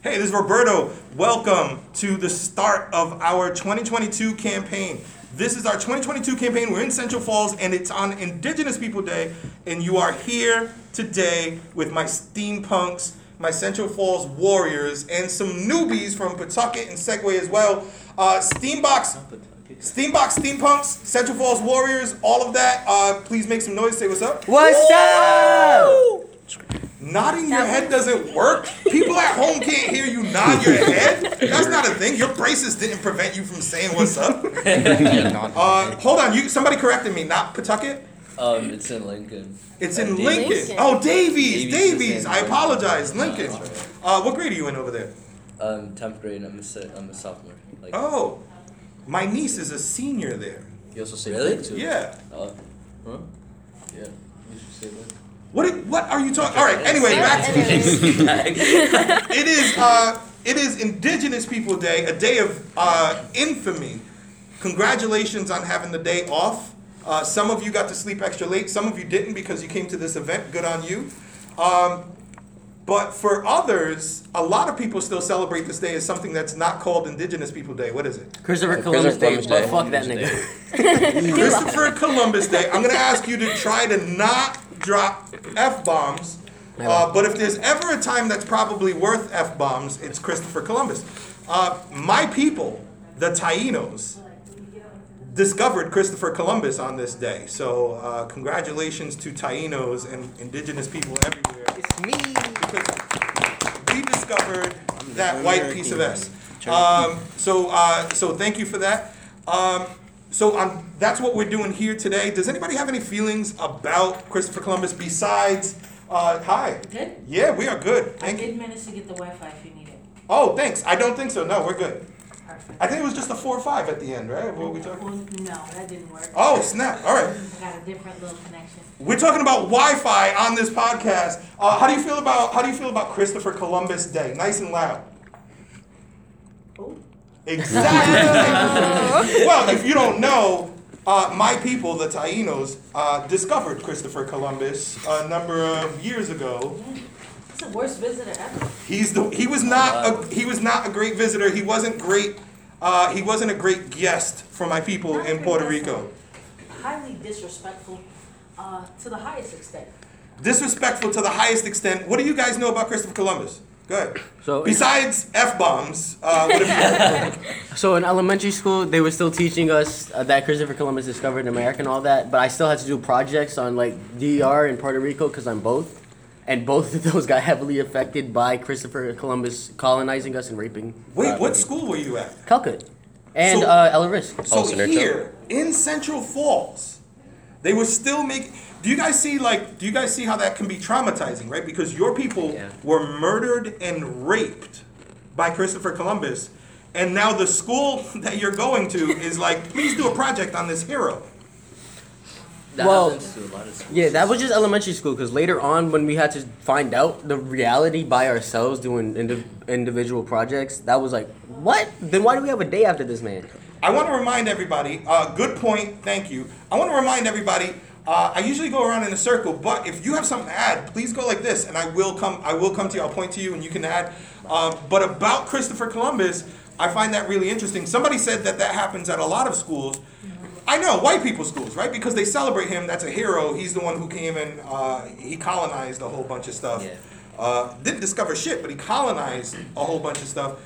Hey, this is Roberto. Welcome to the start of our 2022 campaign. This is our 2022 campaign. We're in Central Falls, and it's on Indigenous People Day. And you are here today with my Steampunks, my Central Falls Warriors, and some newbies from Pawtucket and Segue as well. Steambox, Steampunks, Central Falls Warriors, all of that. Please make some noise. Say what's up. What's up? Nodding your head doesn't work. People at home can't hear you nod your head. That's not a thing. Your braces didn't prevent you from saying what's up. Hold on. Somebody corrected me. Not Pawtucket? It's in Lincoln. It's in Lincoln. Oh, Davies. Davies. I apologize. Lincoln. What grade are you in over there? 10th grade. I'm a sophomore. Oh. My niece is a senior there. You also say really? Too? Yeah. Huh? Yeah. You should say that. What are you talking? All right. Anyway, back to it is Indigenous People Day, a day of infamy. Congratulations on having the day off. Some of you got to sleep extra late. Some of you didn't because you came to this event. Good on you. But for others, a lot of people still celebrate this day as something that's not called Indigenous People Day. What is it? Christopher Columbus Day. But fuck that nigga. Christopher Columbus Day. I'm gonna ask you to try to not drop F-bombs, but if there's ever a time that's probably worth F-bombs, it's Christopher Columbus. My people, the Taínos, discovered Christopher Columbus on this day, so congratulations to Taínos and Indigenous people everywhere. It's me! Because we discovered that white piece of S. So thank you for that. So that's what we're doing here today. Does anybody have any feelings about Christopher Columbus besides, hi? Good? Yeah, we are good. Thank you. I did manage to get the Wi-Fi if you need it. Oh, thanks. I don't think so. No, we're good. Perfect. I think it was just a 4 or 5 at the end, right? What were we talking about? No, that didn't work. Oh, snap. All right. I got a different little connection. We're talking about Wi-Fi on this podcast. How do you feel about Christopher Columbus Day? Nice and loud. Exactly. Well, if you don't know, my people, the Taínos, discovered Christopher Columbus a number of years ago. It's the worst visitor ever. He was not a great visitor. He wasn't great. He wasn't a great guest for my people in Puerto Rico. Highly disrespectful to the highest extent. Disrespectful to the highest extent. What do you guys know about Christopher Columbus? Good. So besides F-bombs, what have you done? So in elementary school, they were still teaching us that Christopher Columbus discovered America and all that, but I still had to do projects on like DR and Puerto Rico because I'm both, and both of those got heavily affected by Christopher Columbus colonizing us and raping. Wait, what school were you at? Calcutta and Ella Risk. So here in Central Falls, they were still making. Do you guys see how that can be traumatizing, right? Because your people were murdered and raped by Christopher Columbus, and now the school that you're going to is like, please do a project on this hero. That was just elementary school, because later on when we had to find out the reality by ourselves doing individual projects, that was like, what? Then why do we have a day after this man? I want to remind everybody, good point, thank you. I want to remind everybody, I usually go around in a circle, but if you have something to add, please go like this, and I will come to you. I'll point to you, and you can add. But about Christopher Columbus, I find that really interesting. Somebody said that happens at a lot of schools. I know, white people's schools, right? Because they celebrate him. That's a hero. He's the one who came and he colonized a whole bunch of stuff. Yeah. Didn't discover shit, but he colonized a whole bunch of stuff.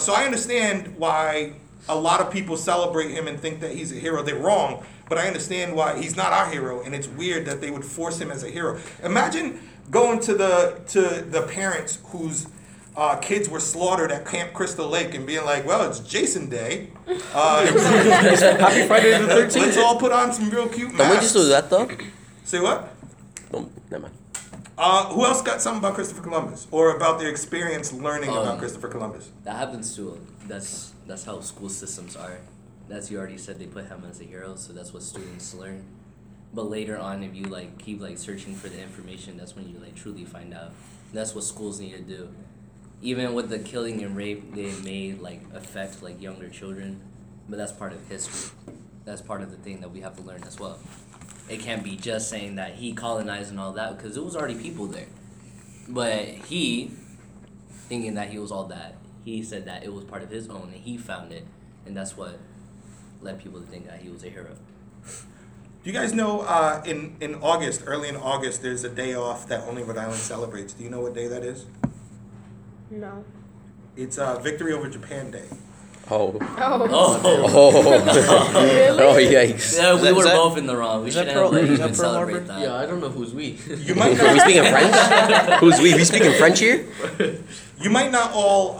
So I understand why a lot of people celebrate him and think that he's a hero. They're wrong. But I understand why he's not our hero, and it's weird that they would force him as a hero. Imagine going to the parents whose kids were slaughtered at Camp Crystal Lake and being like, well, it's Jason Day. Happy Friday the 13th. Let's all put on some real cute masks. Don't we just do that, though? Say what? Never mind. Who else got something about Christopher Columbus or about their experience learning about Christopher Columbus? That happens too. That's how school systems are. As you already said, they put him as a hero, so that's what students learn. But later on, if you keep searching for the information, that's when you truly find out. And that's what schools need to do. Even with the killing and rape, they may affect younger children, but that's part of history. That's part of the thing that we have to learn as well. It can't be just saying that he colonized and all that, because it was already people there. But he thinking that he was all that. He said that it was part of his own, and he found it, and that's what led people to think that he was a hero. Do you guys know in August, early in August, there's a day off that only Rhode Island celebrates? Do you know what day that is? No. It's Victory Over Japan Day. Oh. Oh. Oh. Really? Oh, yikes. Yeah, we were both in the wrong. We should have celebrated that. Yeah, I don't know who's we. You might not. Are we speaking French? Who's we? We speaking French here? You might not all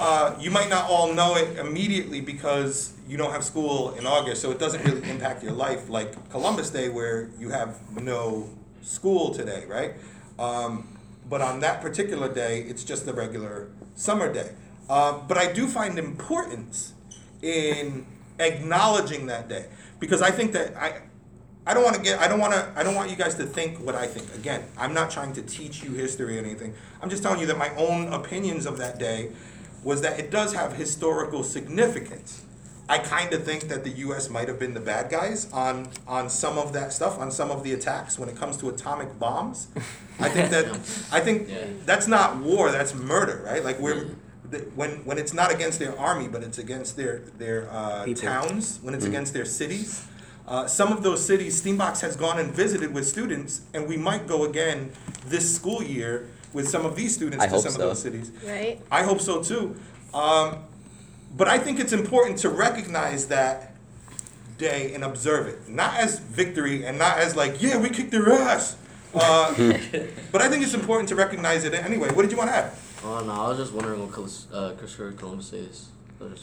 know it immediately because you don't have school in August, so it doesn't really impact your life like Columbus Day where you have no school today, right? But on that particular day, it's just the regular summer day. But I do find importance in acknowledging that day because I think that I don't want you guys to think what I think. Again, I'm not trying to teach you history or anything. I'm just telling you that my own opinions of that day was that it does have historical significance. I kind of think that the U.S. might have been the bad guys on some of that stuff, on some of the attacks when it comes to atomic bombs. I think that's not war, that's murder, right? Like we're when it's not against their army, but it's against their towns, when it's against their cities. Some of those cities, Steambox has gone and visited with students, and we might go again this school year with some of these students to some of those cities. Right. I hope so too. But I think it's important to recognize that day and observe it, not as victory and not as like, yeah, we kicked their ass. But I think it's important to recognize it anyway. What did you want to add? Oh no, I was just wondering what Christopher Columbus is. I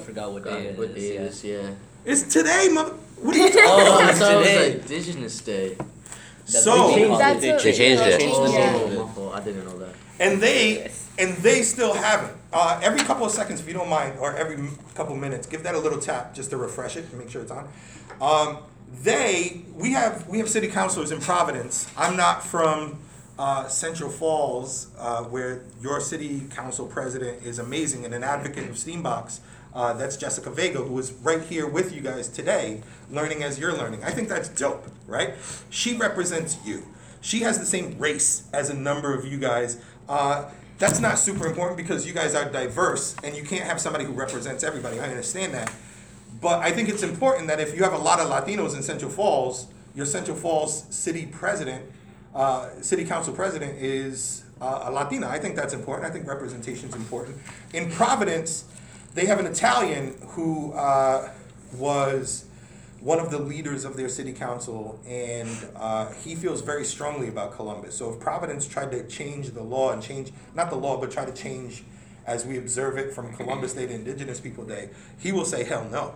forgot what day it is. Yeah. It's today, mother. What are you talking about? It's today. It was Indigenous Day. So they changed it. I didn't know that. And they still have it. Every couple of seconds, if you don't mind, or every couple of minutes, give that a little tap just to refresh it and make sure it's on. We have city councilors in Providence. I'm not from Central Falls, where your city council president is amazing and an advocate of Steambox. That's Jessica Vega, who is right here with you guys today, learning as you're learning. I think that's dope, right? She represents you. She has the same race as a number of you guys. That's not super important because you guys are diverse and you can't have somebody who represents everybody. I understand that. But I think it's important that if you have a lot of Latinos in Central Falls, your Central Falls city council president is a Latina. I think that's important. I think representation is important. In Providence, they have an Italian who was one of the leaders of their city council, and he feels very strongly about Columbus. So if Providence tried to change the law and try to change as we observe it from Columbus Day to Indigenous People Day, he will say hell no,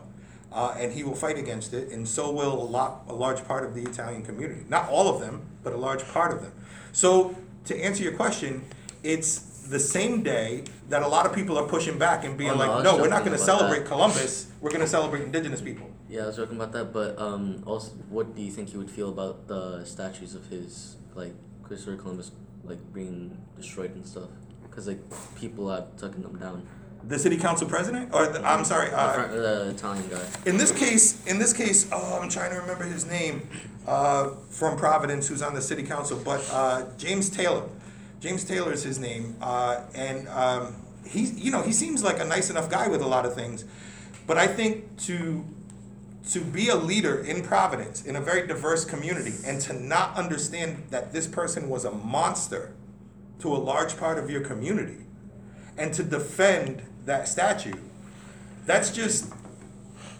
and he will fight against it, and so will a large part of the Italian community. Not all of them, but a large part of them. So to answer your question, it's the same day that a lot of people are pushing back and being we're not going to celebrate Columbus. We're going to celebrate Indigenous people. Yeah, I was joking about that. But also, what do you think you would feel about the statues of his, like Christopher Columbus, like being destroyed and stuff? Because like people are tucking them down. The city council president, or the Italian guy. In this case, I'm trying to remember his name from Providence, who's on the city council, but James Taylor. James Taylor is his name, and he seems like a nice enough guy with a lot of things, but I think to be a leader in Providence, in a very diverse community, and to not understand that this person was a monster to a large part of your community, and to defend that statue, that's just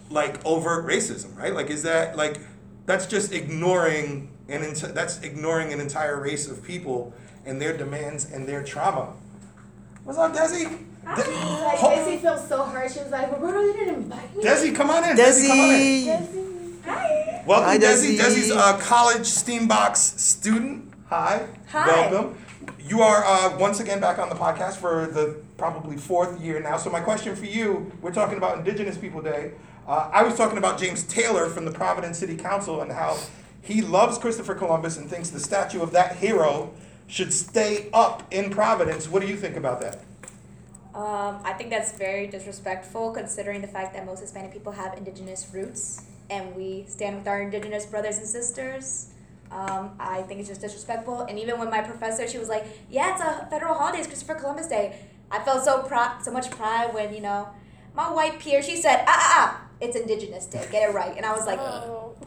like overt racism, right? Like, is that like that's just ignoring an entire race of people and their demands and their trauma. What's up, Desi? Desi feels so hurt. She was like, Roberto, you didn't invite me. Desi, come on in. Desi. Hi. Welcome, hi, Desi. Desi's a college Steambox student. Hi. Welcome. You are once again back on the podcast for the probably fourth year now. So my question for you, we're talking about Indigenous People Day. I was talking about James Taylor from the Providence City Council and how he loves Christopher Columbus and thinks the statue of that hero should stay up in Providence. What do you think about that? I think that's very disrespectful considering the fact that most Hispanic people have indigenous roots and we stand with our indigenous brothers and sisters. I think it's just disrespectful. And even when my professor, she was like, yeah, it's a federal holiday, it's Christopher Columbus Day. I felt so much pride when, you know, my white peer, she said, it's Indigenous Day, get it right. And I was like,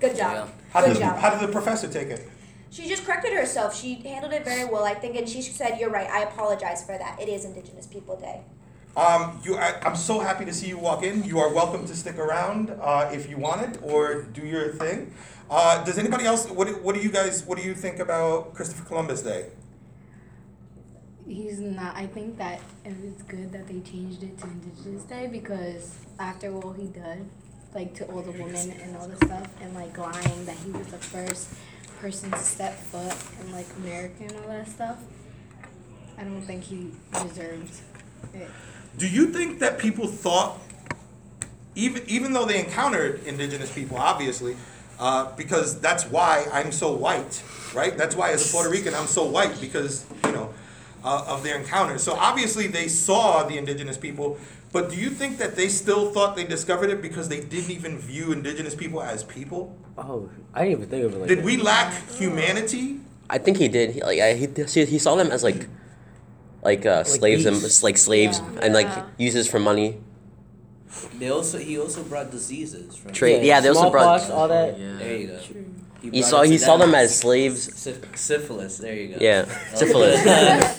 good job. Yeah. How did the professor take it? She just corrected herself. She handled it very well, I think, and she said, you're right, I apologize for that. It is Indigenous People Day. I'm so happy to see you walk in. You are welcome to stick around if you want it, or do your thing. Does anybody else? What do you think about Christopher Columbus Day? He's not. I think that it was good that they changed it to Indigenous Day, because after all he did, like to all the women and all the stuff, and like lying that he was the first person to step foot in like America and all that stuff, I don't think he deserved it. Do you think that people thought, even though they encountered Indigenous people, obviously, because that's why I'm so white, right? That's why as a Puerto Rican I'm so white, because, you know, of their encounters. So obviously they saw the Indigenous people, but do you think that they still thought they discovered it because they didn't even view Indigenous people as people? Oh, I didn't even think of it like that. Did we lack humanity? I think he did. He saw them as like slaves beasts. And like slaves, yeah. And like uses for money. He also brought diseases from trade. Yeah, they also brought smallpox, all that. Yeah. There you go. True. He saw them as slaves. Syphilis. There you go. Yeah, syphilis. Yeah.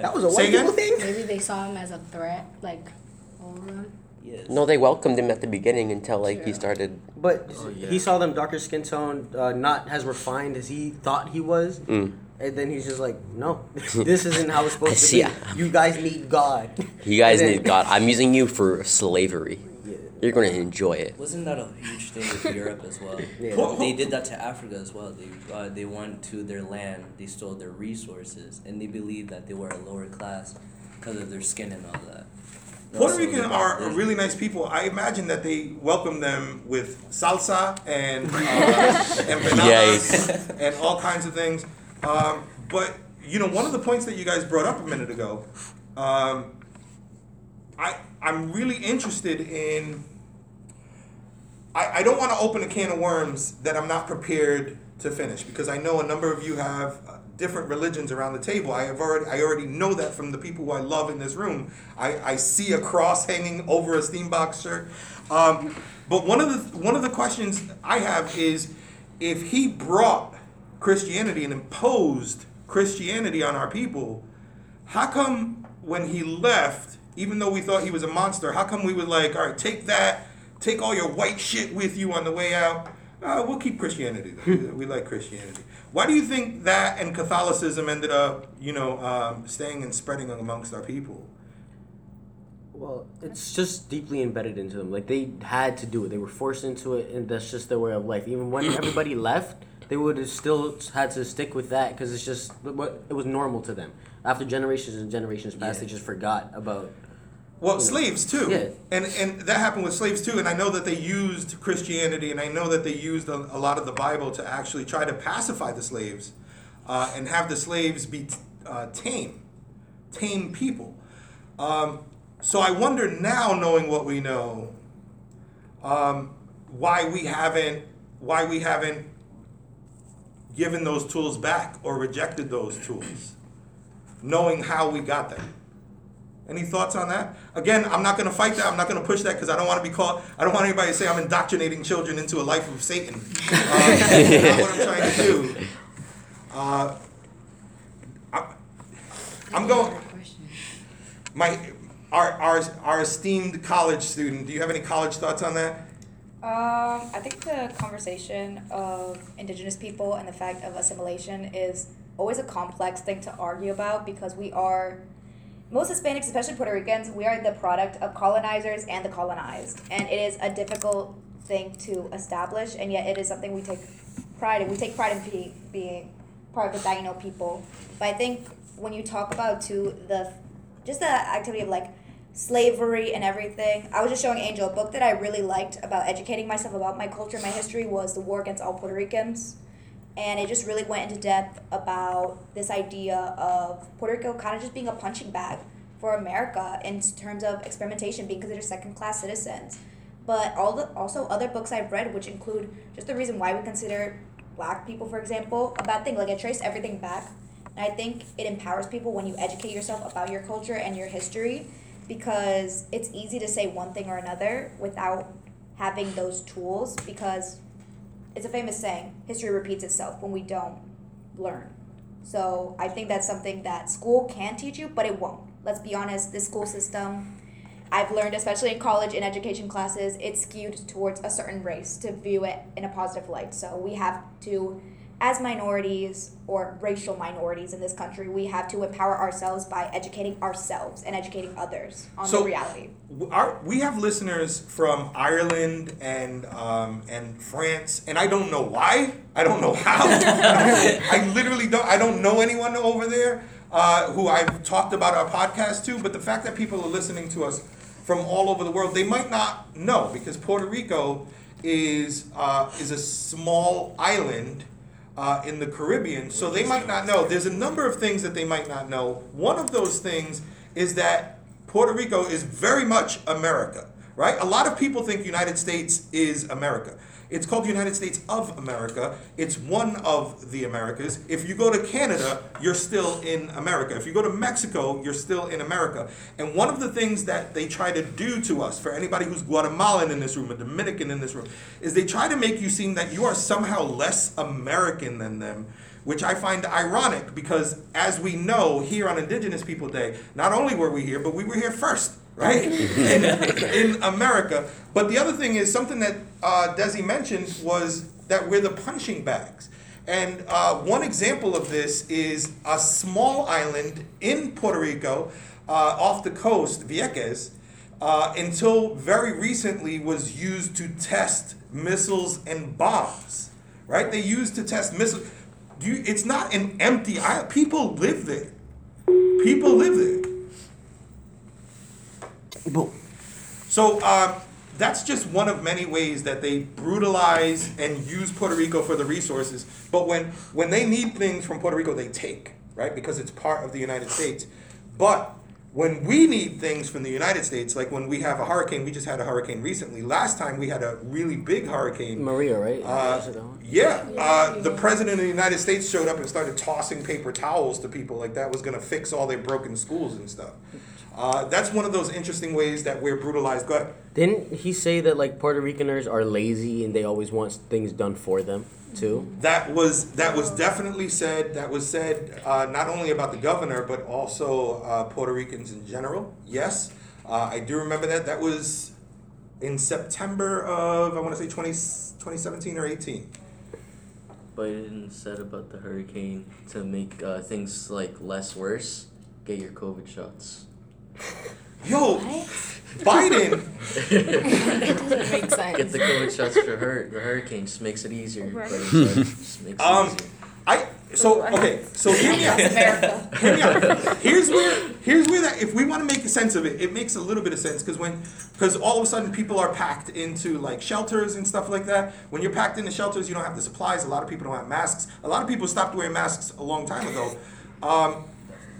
That was a white people thing. Maybe they saw him as a threat, like all of them. Yes. No, they welcomed him at the beginning until like he started. But he saw them darker skin tone, not as refined as he thought he was. Mm. And then he's just like, no, this isn't how it's supposed to be. You guys need God. Need God. I'm using you for slavery. Yeah. You're going to enjoy it. Wasn't that a huge thing with Europe as well? Yeah. They did that to Africa as well. They went to their land. They stole their resources. And they believed that they were a lower class because of their skin and all that. Puerto Ricans are really nice people. I imagine that they welcome them with salsa and empanadas and all kinds of things. But, you know, one of the points that you guys brought up a minute ago, I'm really interested in... I don't want to open a can of worms that I'm not prepared to finish, because I know a number of you have different religions around the table. I already know that from the people who I love in this room. I see a cross hanging over a Steambox shirt. But one of the questions I have is, if he brought Christianity and imposed Christianity on our people, how come when he left, even though we thought he was a monster, how come we were like, all right, take that, take all your white shit with you on the way out? We'll keep Christianity, though. We like Christianity. Why do you think that and Catholicism ended up, you know, staying and spreading amongst our people? Well, it's just deeply embedded into them. Like, they had to do it. They were forced into it, and that's just their way of life. Even when everybody left, they would have still had to stick with that, because it's just it was normal to them. After generations and generations passed, they just forgot about. Well, slaves too, yeah. And that happened with slaves too. And I know that they used Christianity, and I know that they used a lot of the Bible to actually try to pacify the slaves, and have the slaves be tame people. So I wonder now, knowing what we know, why we haven't given those tools back or rejected those tools, knowing how we got them. Any thoughts on that? Again, I'm not going to fight that. I'm not going to push that, because I don't want to be called. I don't want anybody to say I'm indoctrinating children into a life of Satan. That's not what I'm trying to do. I'm going. Our esteemed college student. Do you have any college thoughts on that? I think the conversation of Indigenous people and the fact of assimilation is always a complex thing to argue about, because we are, most Hispanics, especially Puerto Ricans, we are the product of colonizers and the colonized. And it is a difficult thing to establish, and yet it is something we take pride in. We take pride in being part of the Taíno people. But I think when you talk about, too, the activity of, like, slavery and everything. I was just showing Angel a book that I really liked about educating myself about my culture, my history, was The War Against All Puerto Ricans. And it just really went into depth about this idea of Puerto Rico kind of just being a punching bag for America in terms of experimentation, being considered second-class citizens. But also other books I've read, which include just the reason why we consider Black people, for example, a bad thing. Like, I traced everything back And I think it empowers people when you educate yourself about your culture and your history, because it's easy to say one thing or another without having those tools, because it's a famous saying, history repeats itself when we don't learn. So I think that's something that school can teach you, but it won't. Let's be honest, this school system, I've learned, especially in college, in education classes, it's skewed towards a certain race to view it in a positive light. So we have to, as minorities or racial minorities in this country, we have to empower ourselves by educating ourselves and educating others on the reality. We have listeners from Ireland and France, and I don't know why. I don't know how. I literally don't. I don't know anyone over there who I've talked about our podcast to, but the fact that people are listening to us from all over the world, they might not know, because Puerto Rico is a small island in the Caribbean, so they might not know. There's a number of things that they might not know. One of those things is that Puerto Rico is very much America, right? A lot of people think United States is America. It's called the United States of America. It's one of the Americas. If you go to Canada, you're still in America. If you go to Mexico, you're still in America. And one of the things that they try to do to us, for anybody who's Guatemalan in this room, a Dominican in this room, is they try to make you seem that you are somehow less American than them, which I find ironic because, as we know, here on Indigenous People Day, not only were we here, but we were here first. Right? In America. But the other thing is something that Desi mentioned was that we're the punching bags. And one example of this is a small island in Puerto Rico off the coast, Vieques, until very recently was used to test missiles and bombs. Right? They used to test missiles. It's not an empty island. People live there. Boom. So that's just one of many ways that they brutalize and use Puerto Rico for the resources. But when they need things from Puerto Rico, they take, right? Because it's part of the United States. But when we need things from the United States, like when we have a hurricane, we just had a hurricane recently. Last time we had a really big hurricane. Maria, right? The president of the United States showed up and started tossing paper towels to people like that was going to fix all their broken schools and stuff. That's one of those interesting ways that we're brutalized. Go ahead. Didn't he say that like Puerto Ricaners are lazy and they always want things done for them too? That was definitely said. That was said not only about the governor but also Puerto Ricans in general. Yes, I do remember that. That was in September of 2017 or 18. Biden said about the hurricane to make things like less worse. Get your COVID shots. Yo, what? Biden! That doesn't make sense. Get the COVID shots for the hurricane. Just makes it easier. Right. Just makes it easier. Hear me out. Here's where that, if we want to make sense of it, it makes a little bit of sense because all of a sudden people are packed into like shelters and stuff like that. When you're packed into shelters, you don't have the supplies. A lot of people don't have masks. A lot of people stopped wearing masks a long time ago.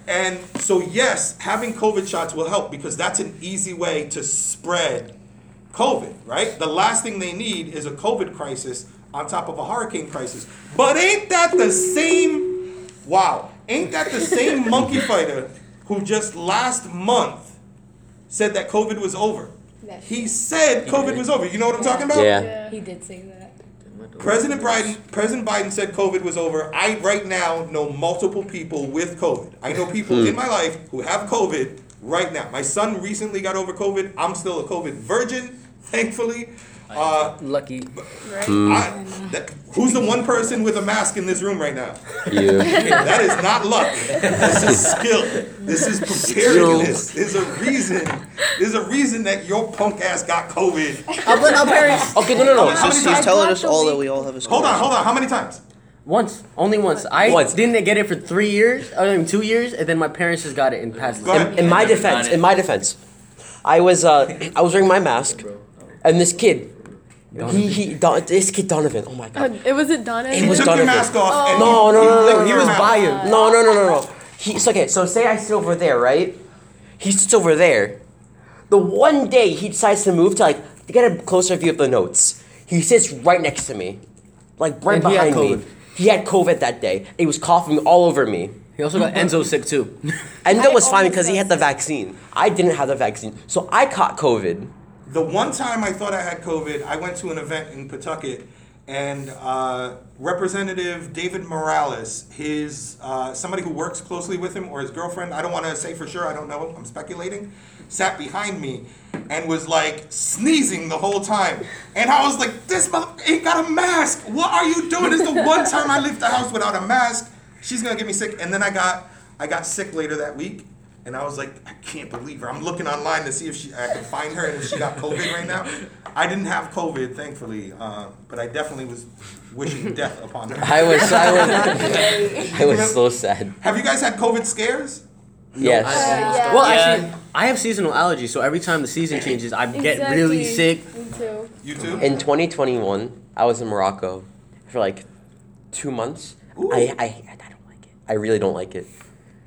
And so, yes, having COVID shots will help because that's an easy way to spread COVID, right? The last thing they need is a COVID crisis on top of a hurricane crisis. But ain't that the same... Wow. Ain't that the same monkey fighter who just last month said that COVID was over? He said COVID was over. You know what I'm talking about? Yeah. He did say that. President Biden said COVID was over. I right now know multiple people with COVID. I know people in my life who have COVID right now. My son recently got over COVID. I'm still a COVID virgin, thankfully. Lucky. Right. Who's the one person with a mask in this room right now? You. Okay, that is not luck. This is skill. This is preparedness. There's a reason. There's a reason that your punk ass got COVID. Okay, no. So she's telling us all that we all have a COVID. Hold on. How many times? Once. Only once. Didn't get it for 2 years, and then my parents just got it and passed it. In my defense, I was wearing my mask, and this kid. Donovan. This kid Donovan. Oh my God! It wasn't Donovan. It was Donovan. He took your mask off. And no. He was biased. No. He's okay. So say I sit over there, right? He sits over there. The one day he decides to move to get a closer view of the notes. He sits right next to me, right behind me. He had COVID that day. He was coughing all over me. He also got Enzo sick too. Endo was fine because he had the vaccine. I didn't have the vaccine, so I caught COVID. The one time I thought I had COVID, I went to an event in Pawtucket, and Representative David Morales, his somebody who works closely with him or his girlfriend, I don't want to say for sure, I don't know, I'm speculating, sat behind me and was like sneezing the whole time. And I was like, this mother ain't got a mask. What are you doing? This is the one time I left the house without a mask. She's gonna get me sick. And then I got sick later that week, and I was like, I can't believe her. I'm looking online to see if I can find her and if she got COVID right now. I didn't have COVID, thankfully, but I definitely was wishing death upon her. I was so sad. Have you guys had COVID scares? Yes. Yeah. Well, actually, I have seasonal allergies, so every time the season changes, I get really sick. Me too. You too? In 2021, I was in Morocco for like 2 months. Ooh. I don't like it. I really don't like it.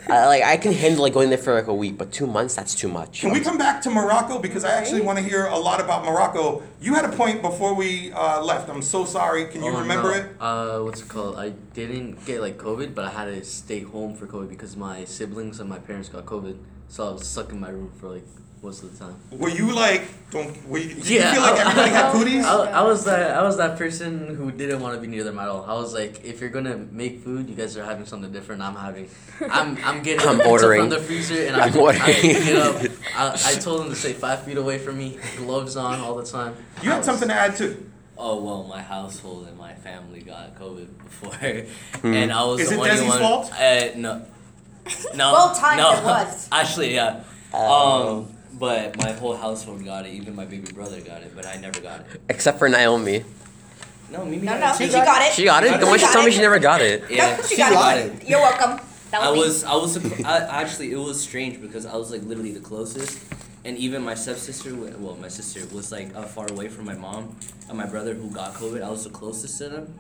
I can handle like going there for like a week, but 2 months, that's too much. Can we come back to Morocco? Because I actually want to hear a lot about Morocco. You had a point before we left. I'm so sorry. Can you remember it? What's it called? I didn't get like COVID, but I had to stay home for COVID because my siblings and my parents got COVID. So I was stuck in my room for like most of the time. Were you like, did you feel like everybody had cooties? I was that person who didn't want to be near them at all. I was like, if you're gonna make food, you guys are having something different. I'm ordering from the freezer, and I'm ordering. I told them to stay 5 feet away from me, gloves on all the time. You had something to add too. Oh well, my household and my family got COVID before, and I was. Is it Desi's fault? No. Well, timed it was. Actually, yeah. But my whole household got it. Even my baby brother got it, but I never got it. Except for Naomi. No, Mimi. No, she got it. She got it? The one she told me she never got it. Yeah, she got it. You're welcome. Actually, it was strange because I was like literally the closest. And even my stepsister, my sister was like far away from my mom and my brother who got COVID. I was the closest to them.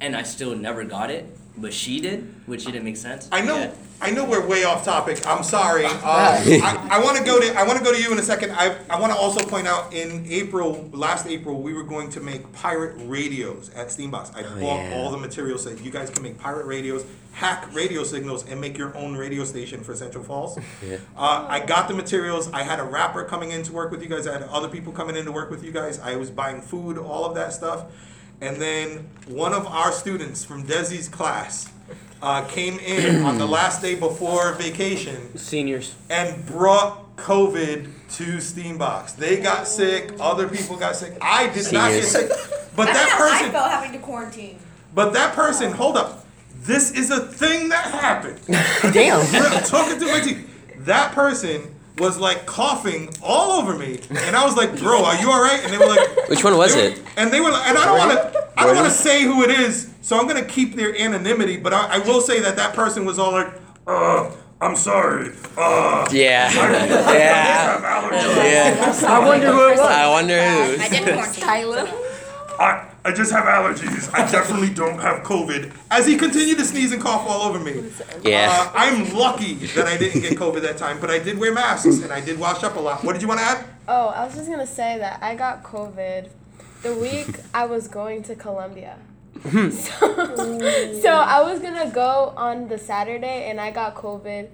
And I still never got it. But she did, which didn't make sense. I know we're way off topic. I'm sorry. I want to go to you in a second. I want to also point out last April we were going to make pirate radios at Steambox. I bought all the materials so that you guys can make pirate radios, hack radio signals, and make your own radio station for Central Falls. Yeah. I got the materials. I had a rapper coming in to work with you guys. I had other people coming in to work with you guys. I was buying food, all of that stuff. And then one of our students from Desi's class came in on the last day before vacation. Seniors. And brought COVID to Steambox. They got sick. Other people got sick. I did not get sick. But that person. I felt having to quarantine. But that person, hold up. This is a thing that happened. Damn. I'm talking to my team. That person was like coughing all over me, and I was like, "Bro, are you all right?" And they were like, "Which one was it?" And they were, like, and I don't want to say who it is, so I'm gonna keep their anonymity. But I will say that person was all like, I'm sorry. I wonder who it was. I wonder who. I didn't work, Tyler. I just have allergies. I definitely don't have COVID. As he continued to sneeze and cough all over me. Yeah. I'm lucky that I didn't get COVID that time, but I did wear masks and I did wash up a lot. What did you want to add? Oh, I was just going to say that I got COVID the week I was going to Colombia. So I was going to go on the Saturday, and I got COVID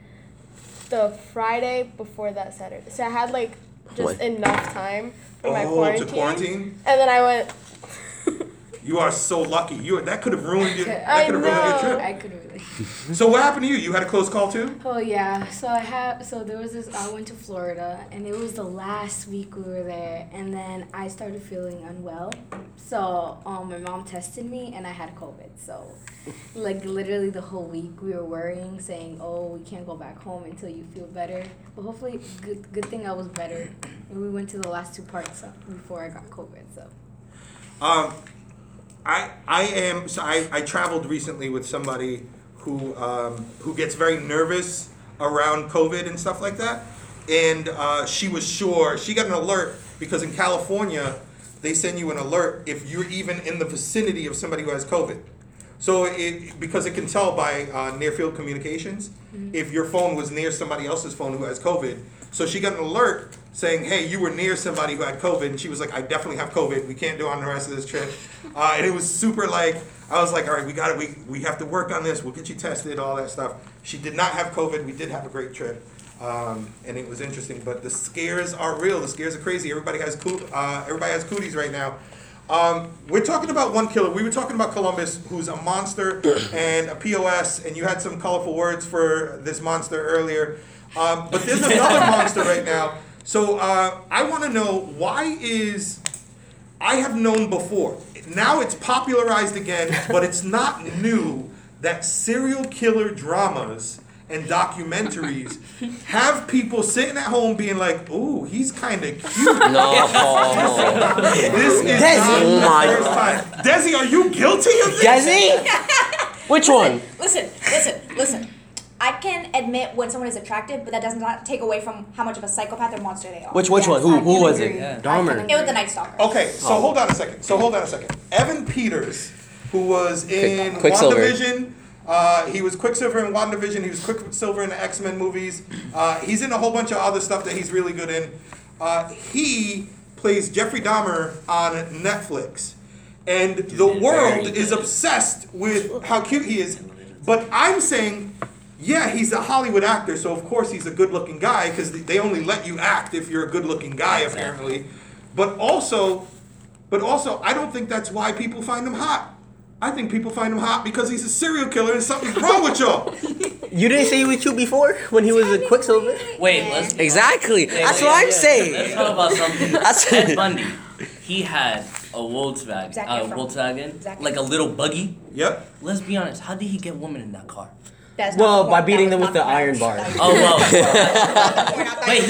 the Friday before that Saturday. So I had like just enough time for my quarantine. To quarantine? And then I went... You are so lucky. That could have ruined your trip. I could have ruined it. So what happened to you? You had a close call too? Oh yeah. So there was this I went to Florida, and it was the last week we were there, and then I started feeling unwell. So my mom tested me and I had COVID. So like literally the whole week we were worrying, saying, "Oh, we can't go back home until you feel better." But hopefully good thing I was better. And we went to the last two parts before I got COVID, so I traveled recently with somebody who gets very nervous around COVID and stuff like that, and she got an alert because in California they send you an alert if you're even in the vicinity of somebody who has COVID. So because it can tell by near field communications if your phone was near somebody else's phone who has COVID. So she got an alert. saying, hey, you were near somebody who had COVID. And she was like, I definitely have COVID. We can't do it on the rest of this trip. And it was super like, I was like, all right, we got it. We have to work on this. We'll get you tested, all that stuff. She did not have COVID. We did have a great trip. And it was interesting. But the scares are real. The scares are crazy. Everybody has cooties right now. We're talking about one killer. We were talking about Columbus, who's a monster and a POS, and you had some colorful words for this monster earlier. But there's another monster right now. So I want to know, I have known before. Now it's popularized again, but it's not new that serial killer dramas and documentaries have people sitting at home being like, ooh, he's kind of cute. No. This is Desi. Not the first time. Desi, are you guilty of this? Desi? Which one? Listen. I can admit when someone is attractive, but that does not take away from how much of a psychopath or monster they are. Which one? Who was it? Yeah. Dahmer. It was the Night Stalker. Okay, so hold on a second. Evan Peters, who was in WandaVision... he was Quicksilver in WandaVision. He was Quicksilver in the X-Men movies. He's in a whole bunch of other stuff that he's really good in. He plays Jeffrey Dahmer on Netflix. And the world is obsessed with how cute he is. But I'm saying, yeah, he's a Hollywood actor, so of course he's a good-looking guy because they only let you act if you're a good-looking guy, apparently. But also, I don't think that's why people find him hot. I think people find him hot because he's a serial killer and something's wrong with y'all. You didn't say he was cute before when he was a Quicksilver? Wait, let's... Exactly. That's what I'm saying. Let's talk about something. Ted Bundy, he had a Volkswagen. Like a little buggy. Yep. Let's be honest. How did he get women in that car? By beating them with the iron bar. Oh, well. Wait,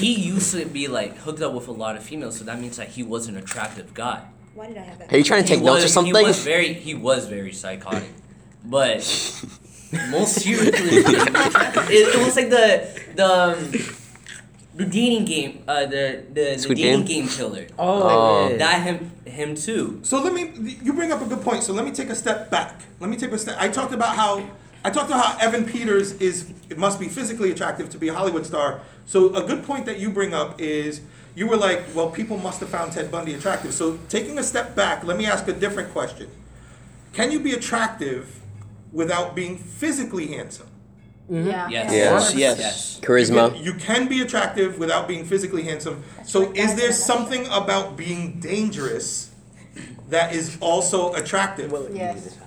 he used to be, like, hooked up with a lot of females, so that means that he was an attractive guy. Why did I have that? Are you trying to take notes or something? He was very psychotic, but most seriously, it was like the dating game, the dating game killer. Oh, that him too. So you bring up a good point. So let me take a step back. I talked about how Evan Peters must be physically attractive to be a Hollywood star. So a good point that you bring up is. You were like, well, people must have found Ted Bundy attractive. So taking a step back, let me ask a different question. Can you be attractive without being physically handsome? Mm-hmm. Yeah. Yes. Charisma. You can be attractive without being physically handsome. So is there something about being dangerous that is also attractive?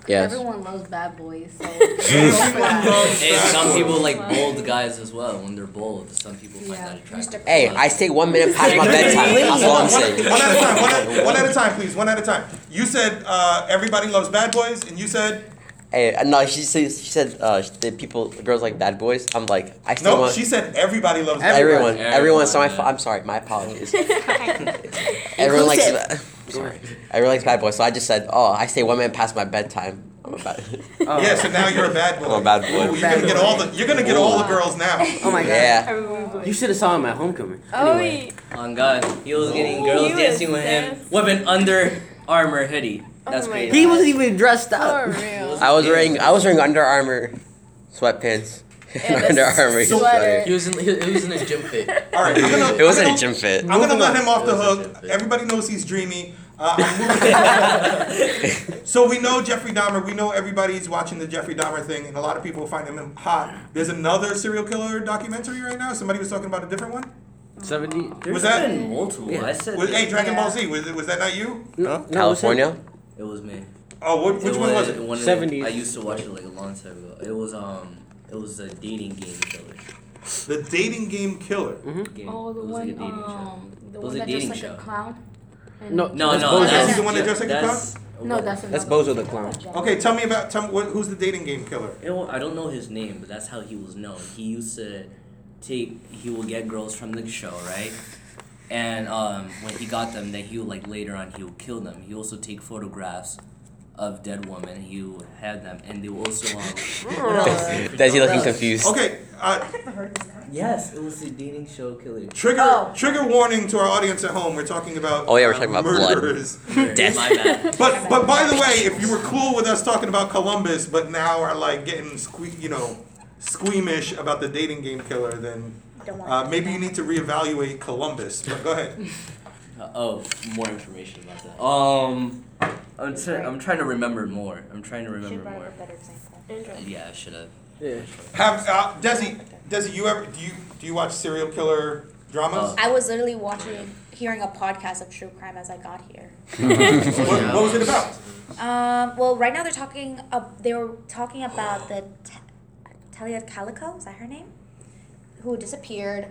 Yes. Everyone loves bad boys. So. Some people like bold guys as well. When they're bold, some people find that attractive. Hey, I stay 1 minute past my bedtime. That's all I'm saying. One at a time, please. One at a time. You said everybody loves bad boys, and you said... Hey, no, she said that girls like bad boys. I'm like, she said everybody loves bad boys. Everyone. So I'm sorry, my apologies. Everyone likes... Sorry. Everyone likes bad boys, so I just said, I stay 1 minute past my bedtime. I'm a bad boy. Yeah, so now you're a bad boy. I'm a bad boy. You're gonna get all the girls now. Oh my god. Yeah. You should have saw him at homecoming. Anyway. Oh god. He was getting girls dancing with him with an Under Armour hoodie. That's crazy. God. He wasn't even dressed up. For real. I was wearing Under Armour sweatpants. Under Armour. He was in his gym fit. All right, it wasn't a gym fit. I'm gonna let him off the hook. Everybody knows he's dreamy. So we know Jeffrey Dahmer. We know everybody's watching the Jeffrey Dahmer thing, and a lot of people find him hot. There's another serial killer documentary right now. Somebody was talking about a different one. 70. Was that multiple? Yeah. I said. Dragon Ball Z? Was that not you? No. California. It was me. Oh, which one was it? 70s. I used to watch it like a long time ago. It was a dating game killer. The dating game killer? Mm-hmm. Oh, the one that dressed like a clown? No. Is he the one that dressed like a clown? No, that's Bozo the Clown. Okay, tell me who's the dating game killer? I don't know his name, but that's how he was known. He used to he would get girls from the show, right? And when he got them, then he would, like, later on, he would kill them. He also take photographs of dead women, you had them, and they were also Desi looking confused. Okay. Yes, it was the dating show killer. Trigger warning to our audience at home. We're talking about murderers. Blood. Death. My bad. But by the way, if you were cool with us talking about Columbus, but now are like getting squeamish about the dating game killer, then Don't want to maybe you need to reevaluate Columbus, but go ahead. Oh, more information about that. I'm trying to remember more. Should have a better example. Yeah, I should have. Yeah. Have Desi, you ever do you watch serial killer dramas? I was literally hearing a podcast of true crime as I got here. What was it about? Well, right now they were talking about the Talia Calico. Is that her name? Who disappeared.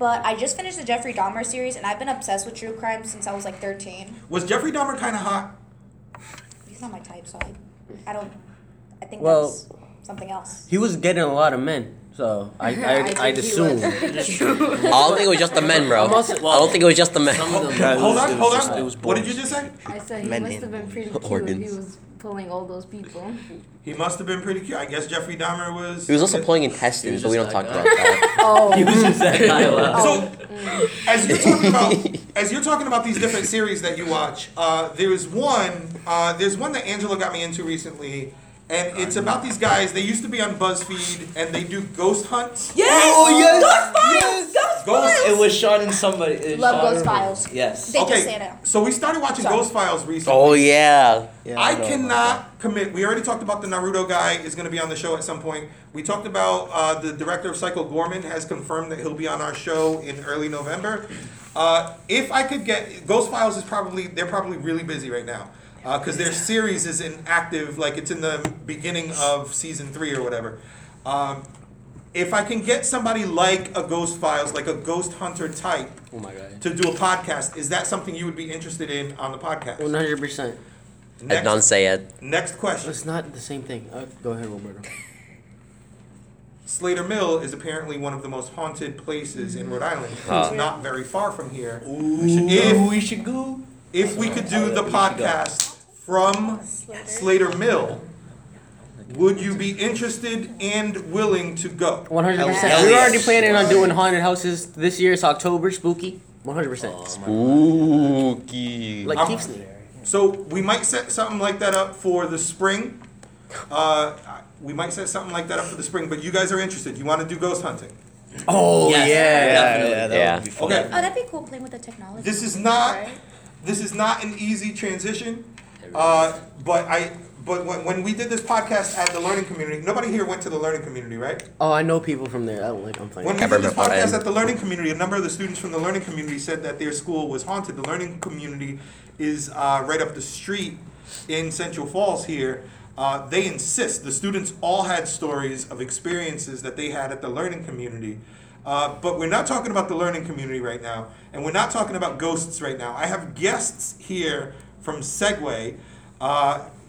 But I just finished the Jeffrey Dahmer series, and I've been obsessed with true crime since I was like 13. Was Jeffrey Dahmer kind of hot? He's not my type, so I think that's something else. He was getting a lot of men, so I'd assume. I don't think it was just the men, bro. I don't think it was just the men. Hold on. What did you just say? I said he must have been pretty cute. Organs. He was pulling all those people. He must have been pretty cute. I guess Jeffrey Dahmer was... He was also pulling intestines, but we don't talk about that. Oh. He was just that guy. As you're talking about these different series that you watch, there's one that Angela got me into recently, and it's about these guys. They used to be on BuzzFeed, and they do ghost hunts. Yes! Oh, yes! Ghost Files! Yes! Ghost Files! It was Sean and somebody. Love Ghost Files. Yes. They just say that. So we started watching Ghost Files recently. Oh, yeah I cannot commit. We already talked about the Naruto guy is going to be on the show at some point. We talked about the director of Psycho Gorman has confirmed that he'll be on our show in early November. If I could get... Ghost Files is probably really busy right now. Because their series is inactive, like it's in the beginning of season 3 or whatever. If I can get somebody like a Ghost Files, like a ghost hunter type, to do a podcast, is that something you would be interested in on the podcast? 100%. Don't say it. Next question. It's not the same thing. Go ahead, Roberto. Slater Mill is apparently one of the most haunted places in Rhode Island. It's not very far from here. Ooh, we should go. If we could do the podcast from Slater Mill, would you be interested and willing to go? 100%. We're already planning on doing haunted houses this year. It's October, spooky. 100%. Spooky. Like keeps there. So we might set something like that up for the spring. But you guys are interested. You want to do ghost hunting? Oh yes. Yeah, would be fun. Okay. Oh, that'd be cool playing with the technology. This is not an easy transition, but when we did this podcast at the Learning Community, nobody here went to the Learning Community, right? Oh, I know people from there. I don't like complaining. When we did this podcast at the Learning Community, a number of the students from the Learning Community said that their school was haunted. The Learning Community is right up the street in Central Falls here. They insist. The students all had stories of experiences that they had at the Learning Community. But we're not talking about the Learning Community right now, and we're not talking about ghosts right now. I have guests here from Segue,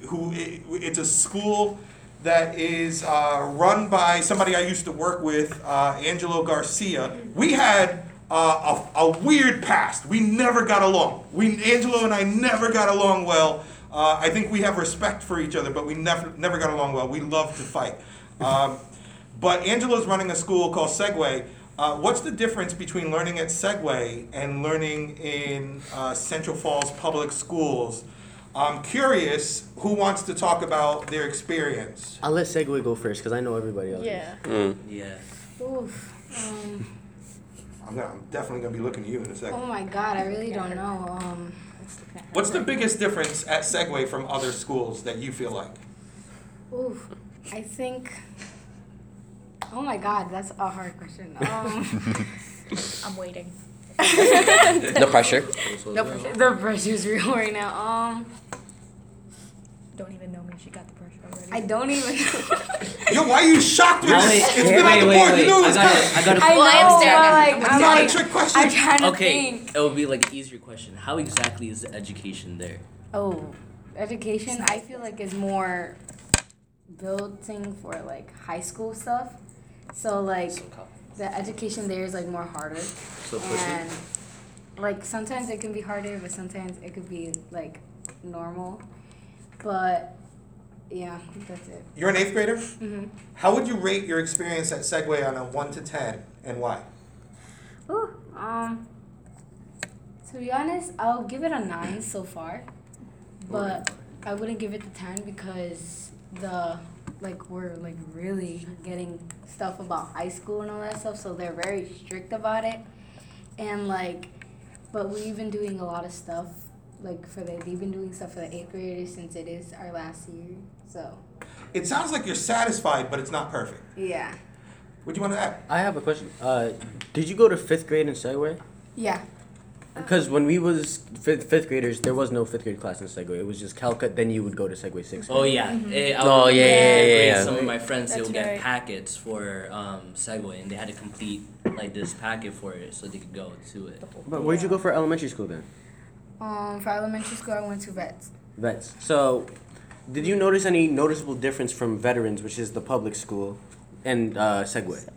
it's a school that is run by somebody I used to work with, Angelo Garcia. We had a weird past. We never got along. Angelo and I never got along well. I think we have respect for each other, but we never got along well. We love to fight. But Angelo's running a school called Segue. What's the difference between learning at Segue and learning in Central Falls Public Schools? I'm curious who wants to talk about their experience. I'll let Segue go first because I know everybody else. Yeah. Mm. Yeah. Oof. I'm definitely going to be looking at you in a second. Oh, my God. I really don't know. What's the biggest difference at Segue from other schools that you feel like? Oof. I think... Oh my God, that's a hard question. I'm waiting. No pressure. The pressure's real right now. Don't even know me. She got the pressure already. I don't even know. Yo, why are you shocked with this? It's been on the board. You know it's coming. I'm not a trick question. I'm trying to think. Okay, it would be like an easier question. How exactly is the education there? Oh, education I feel like is more building for like high school stuff. So, like, the education there is, like, more harder. So and, like, sometimes it can be harder, but sometimes it could be, like, normal. But, yeah, that's it. You're an 8th grader? Mm-hmm. How would you rate your experience at Segue on a 1 to 10, and why? Ooh, to be honest, I'll give it a 9 so far. But I wouldn't give it the 10 because the like we're like really getting stuff about high school and all that stuff, so they're very strict about it. And like, but we've been doing a lot of stuff like for the, they've been doing stuff for the eighth graders since it is our last year. So it sounds like you're satisfied, but it's not perfect. Yeah. What do you want to add? I have a question. Did you go to fifth grade in Segue? Yeah. Because when we was fifth graders, there was no fifth grade class in Segue. It was just Calcutta. Then you would go to Segue sixth. Oh yeah. Mm-hmm. Yeah. Some of my friends, they would get packets for Segue, and they had to complete like this packet for it so they could go to it. But where'd you go for elementary school then? For elementary school, I went to Vets. Vets. So, did you notice any noticeable difference from Veterans, which is the public school, and Segue?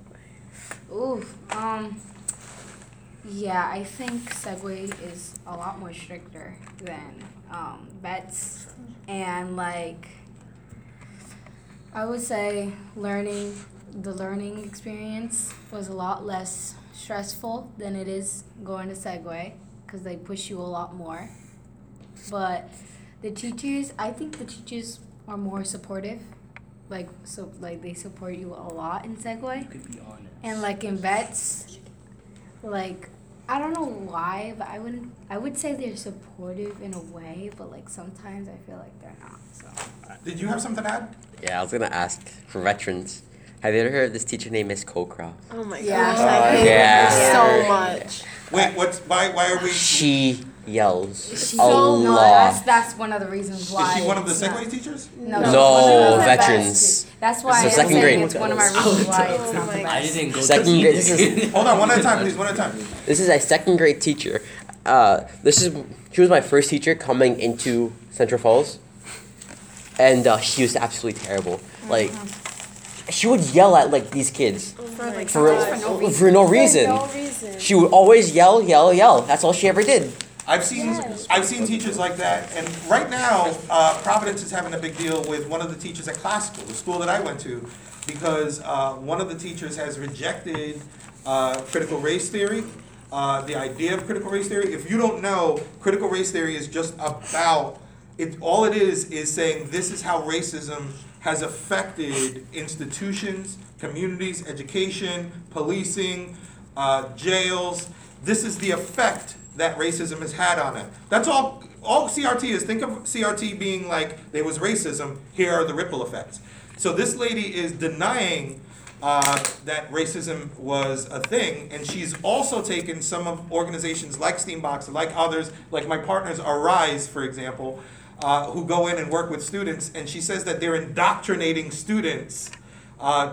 Ooh. Yeah, I think Segue is a lot more stricter than Vets, and like I would say the learning experience was a lot less stressful than it is going to Segue, because they push you a lot more. But the teachers, I think the teachers are more supportive, like so like they support you a lot in Segue. You could be honest. And like in Vets, like, I don't know why, but I would say they're supportive in a way, but like sometimes I feel like they're not. So did you have something to add? Yeah, I was gonna ask for Veterans. Have you ever heard of this teacher named Miss Kokra? Oh my gosh, I hate her so much. Wait, why are we? She yells a lot. No, that's one of the reasons why. Is she one of the second grade teachers? No, Veterans. That's why so second grade. It's one of my reasons why it's not the best. I didn't go second grade. Hold on, one at a time, please. One at a time. This is a second grade teacher. She was my first teacher coming into Central Falls, and she was absolutely terrible. Like, she would yell at like these kids for no reason. She would always yell. That's all she ever did. I've seen teachers like that, and right now, Providence is having a big deal with one of the teachers at Classical, the school that I went to, because one of the teachers has rejected critical race theory, the idea of critical race theory. If you don't know, critical race theory is just about it. All it is saying this is how racism has affected institutions, communities, education, policing, jails. This is the effect that racism has had on it. That's all CRT is. Think of CRT being like, there was racism, here are the ripple effects. So this lady is denying that racism was a thing, and she's also taken some of organizations like Steampunks, like others, like my partners Arise, for example, who go in and work with students, and she says that they're indoctrinating students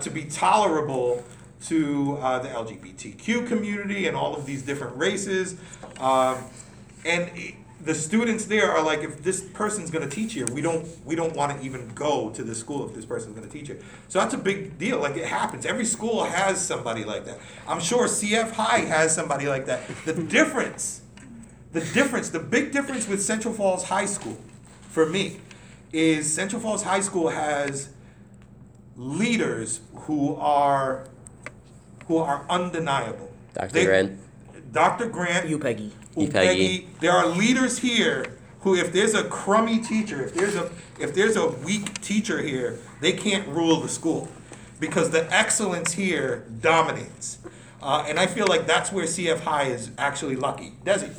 to be tolerable to the LGBTQ community and all of these different races. The students there are like, if this person's going to teach here, we don't want to even go to the school if this person's going to teach here. So that's a big deal. Like, it happens. Every school has somebody like that. I'm sure CF High has somebody like that. The big difference with Central Falls High School, for me, is Central Falls High School has leaders who are undeniable. Dr. Grant. You, Peggy. There are leaders here who, if there's a crummy teacher, if there's a weak teacher here, they can't rule the school because the excellence here dominates. And I feel like that's where CF High is actually lucky. Desi?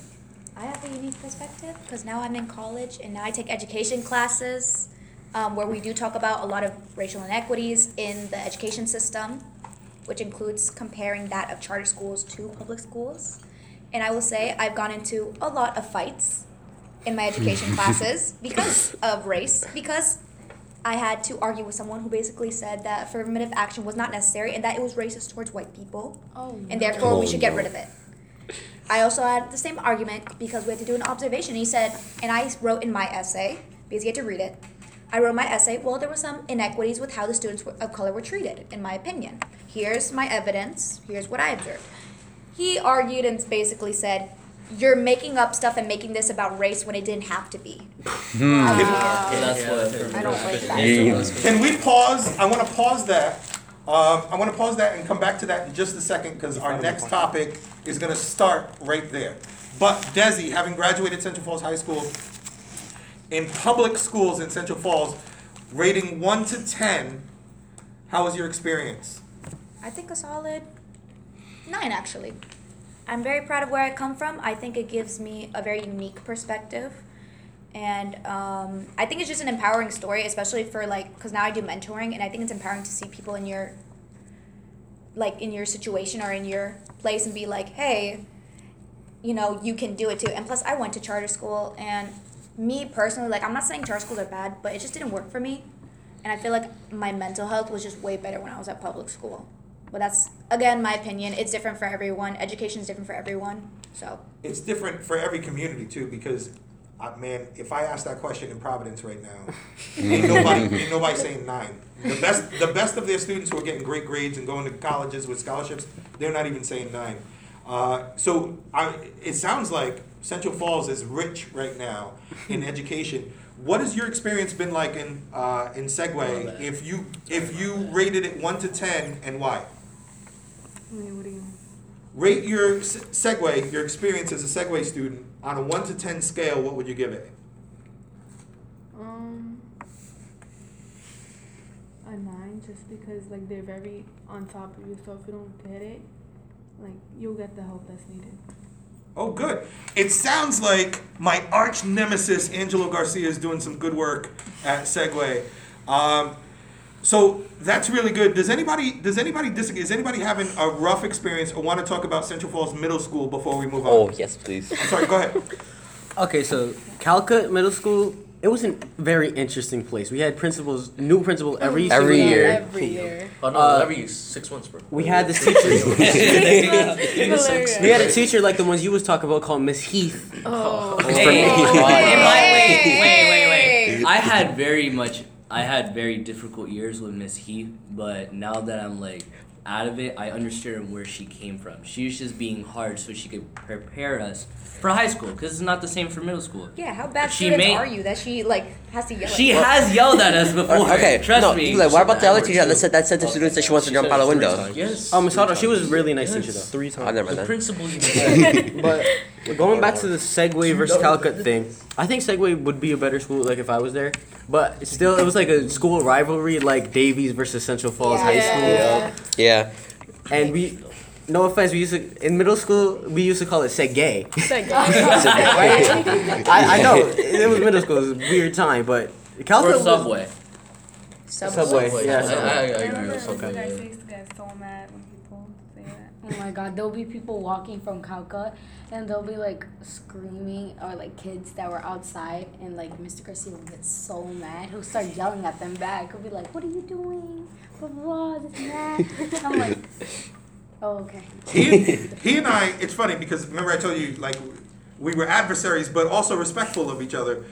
I have a unique perspective because now I'm in college and now I take education classes where we do talk about a lot of racial inequities in the education system, which includes comparing that of charter schools to public schools. And I will say I've gone into a lot of fights in my education classes because of race, because I had to argue with someone who basically said that affirmative action was not necessary and that it was racist towards white people, and therefore we should get rid of it. I also had the same argument because we had to do an observation. He said, and I wrote in my essay, because you had to read it, I wrote my essay, well, there were some inequities with how the students of color were treated, in my opinion. Here's my evidence. Here's what I observed. He argued and basically said, you're making up stuff and making this about race when it didn't have to be. I don't like that. Can we pause? I want to pause that. And come back to that in just a second because our next topic is going to start right there. But Desi, having graduated Central Falls High School, in public schools in Central Falls, rating 1 to 10 How was your experience? I think a solid 9, actually. I'm very proud of where I come from. I think it gives me a very unique perspective. And I think it's just an empowering story, especially for, like, because now I do mentoring, and I think it's empowering to see people in your, like, in your situation or in your place and be like, hey, you know, you can do it too. And plus, I went to charter school, and me personally, like, I'm not saying charter schools are bad, but it just didn't work for me. And I feel like my mental health was just way better when I was at public school. But that's, again, my opinion. It's different for everyone. Education is different for everyone. So it's different for every community, too, because, man, if I ask that question in Providence right now, ain't nobody saying 9. The best of their students who are getting great grades and going to colleges with scholarships, they're not even saying 9. It sounds like Central Falls is rich right now in education. What has your experience been like in Segue? If you rated it 1 to 10, and why? What do you mean? Rate your Segue, your experience as a Segue student, on a 1 to 10 scale. What would you give it? 9, just because, like, they're very on top of you. So if you don't get it, like, you'll get the help that's needed. Oh, good. It sounds like my arch nemesis, Angelo Garcia, is doing some good work at Segue. So that's really good. Does anybody disagree? Is anybody having a rough experience or want to talk about Central Falls Middle School before we move on? Oh, yes, please. I'm sorry, go ahead. Okay, so Calcutta Middle School, it was a very interesting place. We had new principals every year. Oh, no, every 6 months, bro. We had this teacher. We had a teacher like the ones you was talking about called Miss Heath. Oh. Wait. I had very difficult years with Miss Heath, but now that I'm, like, out of it, I understand where she came from. She was just being hard so she could prepare us for high school, because it's not the same for middle school. Yeah, how bad are you that she, like, has to yell at us? She has yelled at us before. Okay, trust me. Like, what about the other teacher that said to students that she wants to jump out a window? Times. Yes. Miss Aldo, she was a really nice teacher, though. 3 times. I've never done that. The principal even. But going back to the Segue versus Calcutta thing, I think Segue would be a better school, like, if I was there. But still, it was like a school rivalry, like Davies versus Central Falls High School. Yeah. And we, no offense, in middle school, we used to call it Segue. Segue. I know, it was middle school, it was a weird time, but Calcutta. Or Subway. Subway, yeah. I agree with Subway. I used to get so mad when people say that. Oh my God, there'll be people walking from Calcutta, and they'll be, like, screaming, or, like, kids that were outside, and, like, Mr. Garcia will get so mad. He'll start yelling at them back. He'll be like, what are you doing? Blah, blah, blah, this and that. And I'm like, oh, okay. He and I, it's funny, because remember I told you, like, we were adversaries, but also respectful of each other.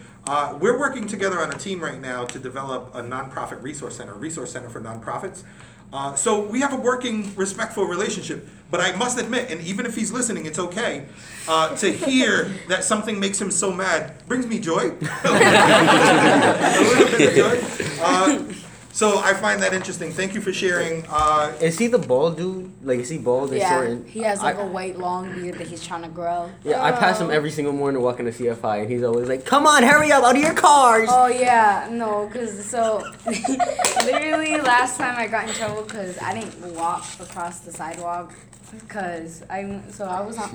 We're working together on a team right now to develop a nonprofit resource center for nonprofits. So we have a working, respectful relationship, but I must admit, and even if he's listening, it's okay, to hear that something makes him so mad brings me joy. A little bit of joy. So I find that interesting. Thank you for sharing. Is he the bald dude? Like, is he bald and short? And he has, like, a white, long beard that he's trying to grow. Yeah, I pass him every single morning walking to CFI, and he's always like, come on, hurry up, out of your cars. Oh, yeah. No, because, so, literally last time I got in trouble because I didn't walk across the sidewalk. I was on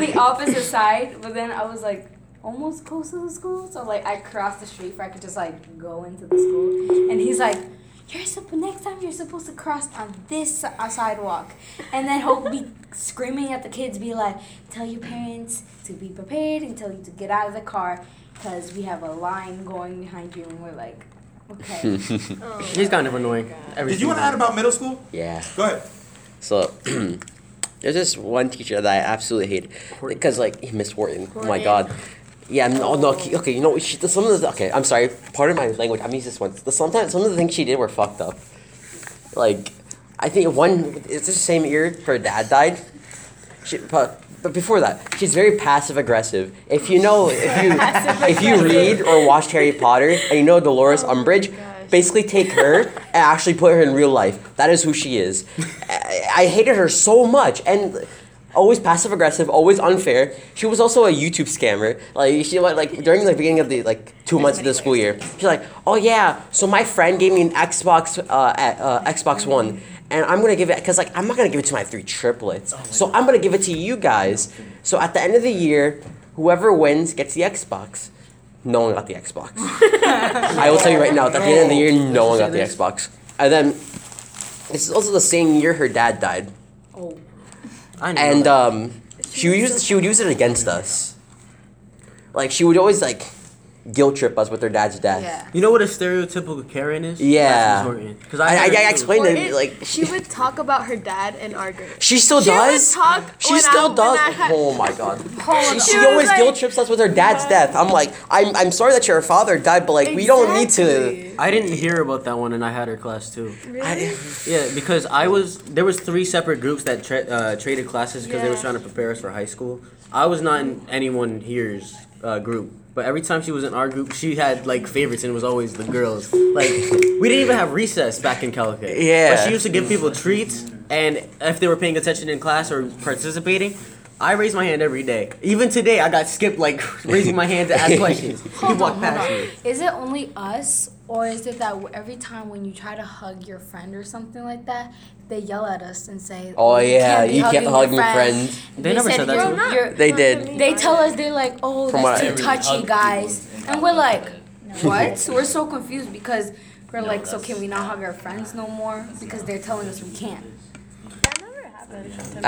the opposite side, but then I was, like, almost close to the school, so, like, I crossed the street where I could just, like, go into the school, and he's like, next time you're supposed to cross on this sidewalk, and then he'll be screaming at the kids, be like, tell your parents to be prepared and tell you to get out of the car, because we have a line going behind you, and we're like, okay. He's kind of annoying. Did you want to add about middle school? Yeah. Go ahead. So, there's this one teacher that I absolutely hated, because, like, Miss Wharton, oh my God. Yeah, no, okay, you know, I'm sorry, pardon my language, I'm used to this once. Sometimes, some of the things she did were fucked up. Like, I think it's the same year her dad died. But before that, she's very passive-aggressive. If you read or watched Harry Potter, and you know Dolores Umbridge, basically take her and actually put her in real life. That is who she is. I hated her so much, and always passive-aggressive, always unfair. She was also a YouTube scammer. Like, she went, like, during the beginning of the, like, 2 months of the school year. She's like, oh yeah, so my friend gave me an Xbox One, and I'm gonna give it, cause like I'm not gonna give it to my three triplets, so I'm gonna give it to you guys. So at the end of the year, whoever wins gets the Xbox. No one got the Xbox. I will tell you right now, at the end of the year, no one got the Xbox. And then, this is also the same year her dad died. Oh, I know. And she would use it against us. Like, she would always like guilt trip us with her dad's death. Yeah. You know what a stereotypical Karen is? Yeah. Because I explained it like she would talk about her dad and argue. She still does. She still does. Oh my god. She always like, guilt trips us with her dad's death. I'm like, I'm sorry that your father died, but like we don't need to. I didn't hear about that one, and I had her class too. Really? Yeah, because there was three separate groups that traded classes because they were trying to prepare us for high school. I was not in anyone here's group. But every time she was in our group, she had, like, favorites, and it was always the girls. Like, we didn't even have recess back in Calcutta. Yeah. But she used to give people treats, and if they were paying attention in class or participating, I raised my hand every day. Even today, I got skipped, like, raising my hand to ask questions. Hold on, past me. Is it only us, or is it that every time when you try to hug your friend or something like that, they yell at us and say, oh, yeah, you can't hug your friend. They never said that to us. They did. They tell us, they're like, oh, that's too touchy, guys. And we're like, what? We're so confused because we're like, so can we not hug our friends no more? Because they're telling us we can't. That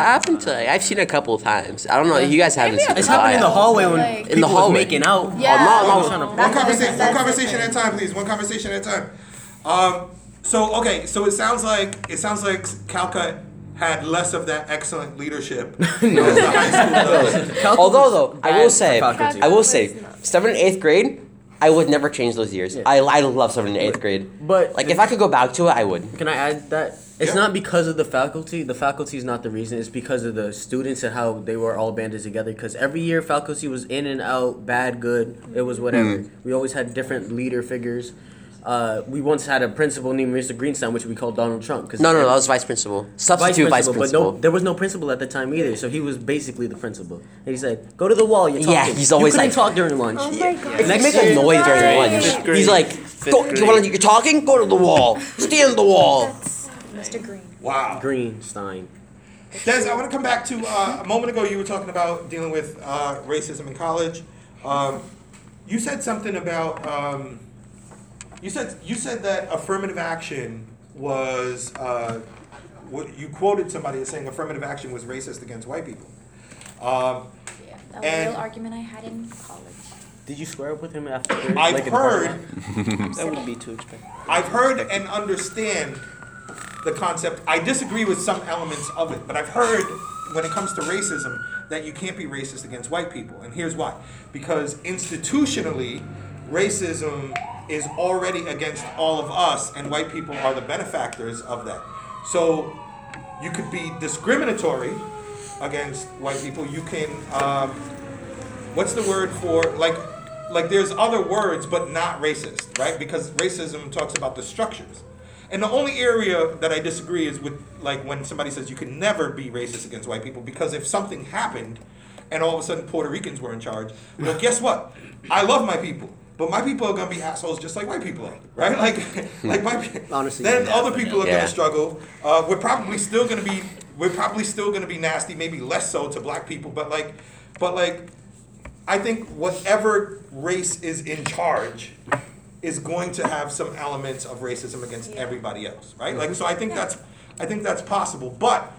happened to. I've seen it a couple of times. I don't know. You guys haven't seen it. It's happened in the hallway when people were making out. Yeah. Oh, no. One conversation at a time, please. One conversation at a time. So it sounds like Calcutta had less of that excellent leadership. Although I will say, 7th and 8th grade, I would never change those years. Yeah. I love 7th and 8th grade. But like if I could go back to it, I would. Can I add that? It's not because of the faculty. The faculty is not the reason. It's because of the students and how they were all banded together. Because every year, faculty was in and out, bad, good. It was whatever. We always had different leader figures. We once had a principal named Mr. Greenstein, which we called Donald Trump. No, that was vice principal. Substitute vice principal. But no, there was no principal at the time either, so he was basically the principal. And he said, go to the wall, you're talking. Yeah, he's always you couldn't talk during lunch. Oh my God. If you make a noise during lunch, he's like, you're talking? Go to the wall. Stay on the wall. Mr. Green. Wow. Greenstein. Des, I want to come back to a moment ago you were talking about dealing with racism in college. You said something about, you said that affirmative action was, you quoted somebody as saying affirmative action was racist against white people. That was a real argument I had in college. Did you square up with him after? I've heard. That would be too expensive. I've heard and understand the concept. I disagree with some elements of it, but I've heard when it comes to racism that you can't be racist against white people, and here's why. Because institutionally, racism is already against all of us, and white people are the benefactors of that. So you could be discriminatory against white people. You can, what's the word for, like there's other words, but not racist, right? Because racism talks about the structures. And the only area that I disagree is with, like, when somebody says you can never be racist against white people, because if something happened and all of a sudden Puerto Ricans were in charge, well, guess what? I love my people, but my people are going to be assholes just like white people are, right? Like my people. Honestly, then other people are going to struggle. We're probably still going to be nasty, maybe less so to black people, but I think whatever race is in charge is going to have some elements of racism against everybody else, right? Like, so I think that's possible. But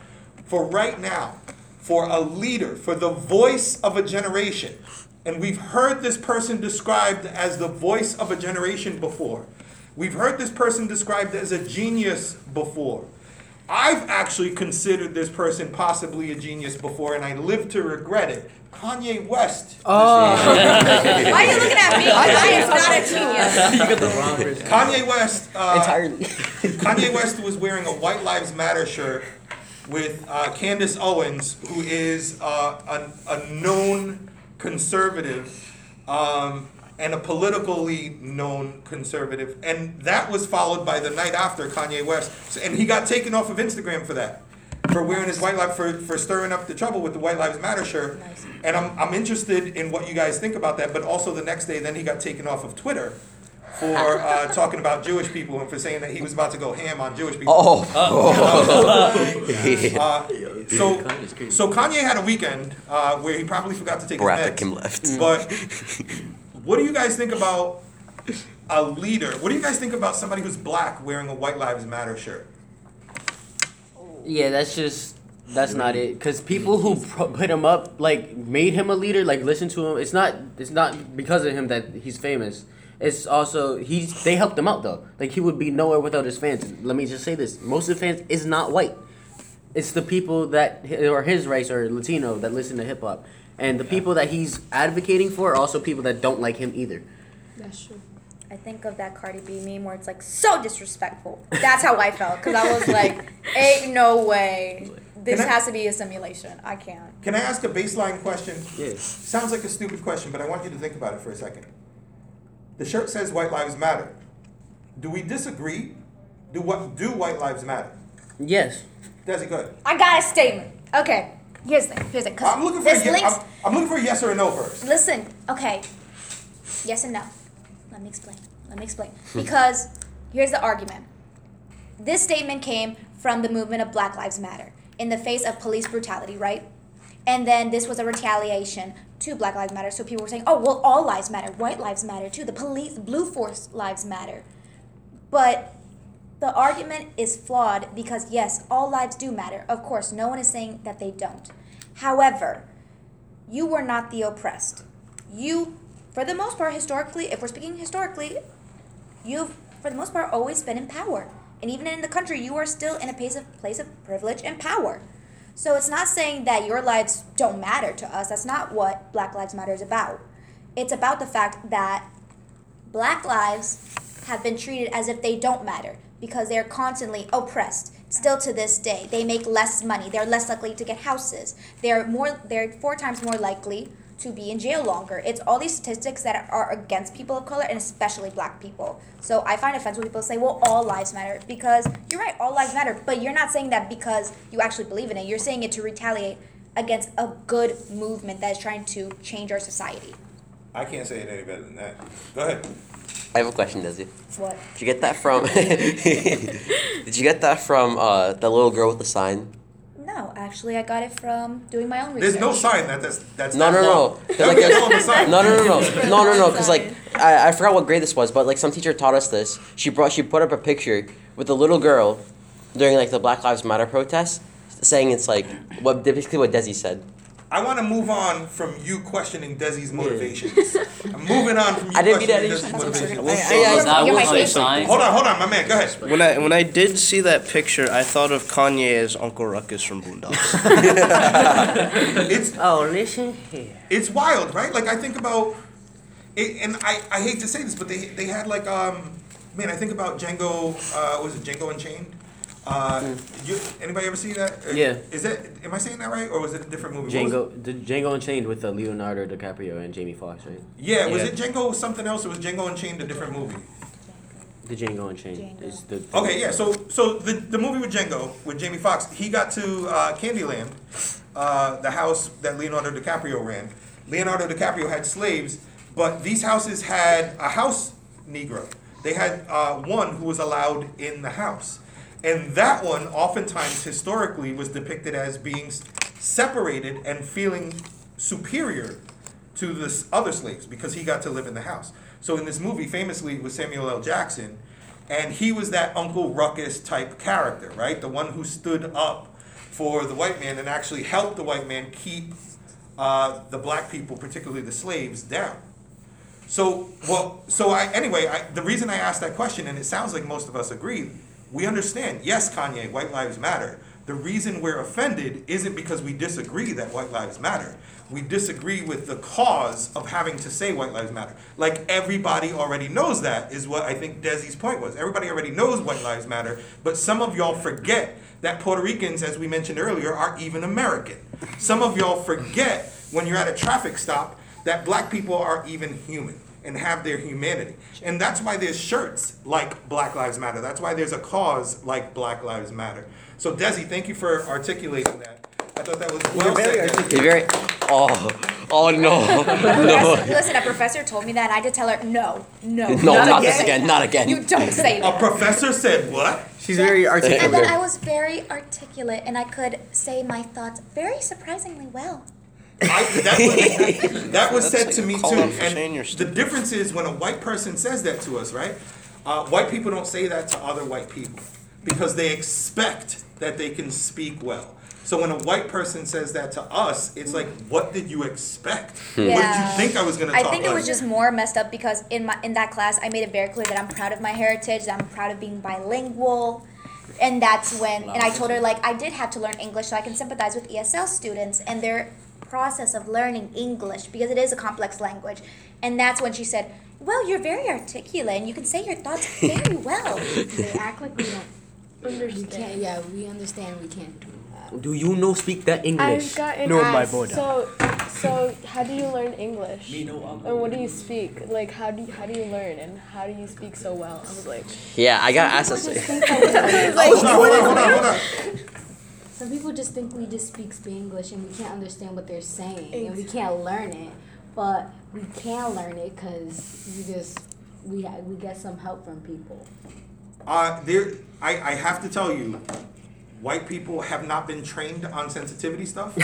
for right now, for a leader, for the voice of a generation, and we've heard this person described as the voice of a generation before. We've heard this person described as a genius before. I've actually considered this person possibly a genius before, and I live to regret it. Kanye West. Oh. Why are you looking at me? Kanye is not a genius. You got the wrong person. Kanye West. Entirely. Kanye West was wearing a White Lives Matter shirt with Candace Owens, who is a known conservative and a politically known conservative. And that was followed by the night after Kanye West. And he got taken off of Instagram for that. for wearing his white life, for stirring up the trouble with the White Lives Matter shirt. Nice. And I'm interested in what you guys think about that. But also the next day, then he got taken off of Twitter for talking about Jewish people and for saying that he was about to go ham on Jewish people. So Kanye had a weekend where he probably forgot to take his meds. But what do you guys think about a leader? What do you guys think about somebody who's black wearing a White Lives Matter shirt? Yeah, that's not it. Because people who put him up, like, made him a leader, like, listen to him. It's not because of him that he's famous. It's also they helped him out though. Like, he would be nowhere without his fans. Let me just say this: most of the fans is not white. It's the people that are his race or Latino that listen to hip hop, and the people that he's advocating for are also people that don't like him either. That's true. I think of that Cardi B meme where it's like, so disrespectful. That's how I felt, because I was like, ain't no way. This has to be a simulation. I can't. Can I ask a baseline question? Yes. Sounds like a stupid question, but I want you to think about it for a second. The shirt says White Lives Matter. Do we disagree? Do White Lives Matter? Yes. Desi, go ahead. I got a statement. Okay. Here's the thing. I'm looking for a yes or a no first. Listen. Okay. Yes and no. Let me explain. Because here's the argument. This statement came from the movement of Black Lives Matter in the face of police brutality, right? And then this was a retaliation to Black Lives Matter. So people were saying, oh, well, all lives matter. White lives matter too. The police, blue force lives matter. But the argument is flawed because, yes, all lives do matter. Of course, no one is saying that they don't. However, you were not the oppressed. You, for the most part, historically, if we're speaking historically, you've, for the most part, always been in power. And even in the country, you are still in a place of privilege and power. So it's not saying that your lives don't matter to us. That's not what Black Lives Matter is about. It's about the fact that black lives have been treated as if they don't matter because they're constantly oppressed. Still to this day, they make less money. They're less likely to get houses. They're 4 times more likely to be in jail longer. It's all these statistics that are against people of color and especially black people. So I find offense when people say, well, all lives matter, because you're right, all lives matter, but you're not saying that because you actually believe in it. You're saying it to retaliate against a good movement that is trying to change our society. I can't say it any better than that. Go ahead. I have a question, Desi. What? Did you get that from the little girl with the sign? No, actually, I got it from doing my own research. There's no sign that's No. Because I forgot what grade this was, but like some teacher taught us this. She put up a picture with a little girl during like the Black Lives Matter protests, saying it's like basically what Desi said. I want to move on from you questioning Desi's motivations. I'm moving on from you questioning Desi's motivations. Hold on, my man, go ahead. When I did see that picture, I thought of Kanye as Uncle Ruckus from Boondocks. Listen here. It's wild, right? Like, I think about it, and I hate to say this, but they had like I think about Django. Was it Django Unchained? Anybody ever see that? Yeah. Am I saying that right, or was it a different movie? Django Unchained with Leonardo DiCaprio and Jamie Foxx, right? Yeah. Was it Django something else, or was Django Unchained a different movie? The Django Unchained. So the movie with Django, with Jamie Foxx, he got to Candyland, the house that Leonardo DiCaprio ran. Leonardo DiCaprio had slaves, but these houses had a house Negro. They had one who was allowed in the house. And that one, oftentimes, historically, was depicted as being separated and feeling superior to the other slaves because he got to live in the house. So in this movie, famously, it was Samuel L. Jackson, and he was that Uncle Ruckus type character, right? The one who stood up for the white man and actually helped the white man keep the black people, particularly the slaves, down. The reason I asked that question, and it sounds like most of us agree, we understand, yes, Kanye, white lives matter. The reason we're offended isn't because we disagree that white lives matter. We disagree with the cause of having to say white lives matter. Like, everybody already knows that, is what I think Desi's point was. Everybody already knows white lives matter, but some of y'all forget that Puerto Ricans, as we mentioned earlier, are even American. Some of y'all forget when you're at a traffic stop that black people are even human. and have their humanity. And that's why there's shirts like Black Lives Matter. That's why there's a cause like Black Lives Matter. So Desi, thank you for articulating that. I thought that was well said. Oh no. Listen, a professor told me that. I did tell her, no, not again. You don't say that. A professor said what? She's very articulate. And then I was very articulate, and I could say my thoughts very surprisingly well. That was said to me too. And the difference is when a white person says that to us, right? White people don't say that to other white people because they expect that they can speak well. So when a white person says that to us, it's like, what did you expect? Yeah. What did you think I was going to talk about? I think it was just more messed up because in that class, I made it very clear that I'm proud of my heritage, that I'm proud of being bilingual. And that's when, and I told her, like, I did have to learn English so I can sympathize with ESL students and their process of learning English because it is a complex language. And that's when she said, well, you're very articulate and you can say your thoughts very well. They act like we don't understand. We understand we can't do it. Do you speak that English? I've gotten asked, so how do you learn English? And what do you speak? Like, how do you learn? And how do you speak so well? I was like... Yeah, I got asked that. Hold on. Some people just think we just speak English and we can't understand what they're saying. Exactly. And we can't learn it. But we can learn it because we get some help from people. I have to tell you... White people have not been trained on sensitivity stuff.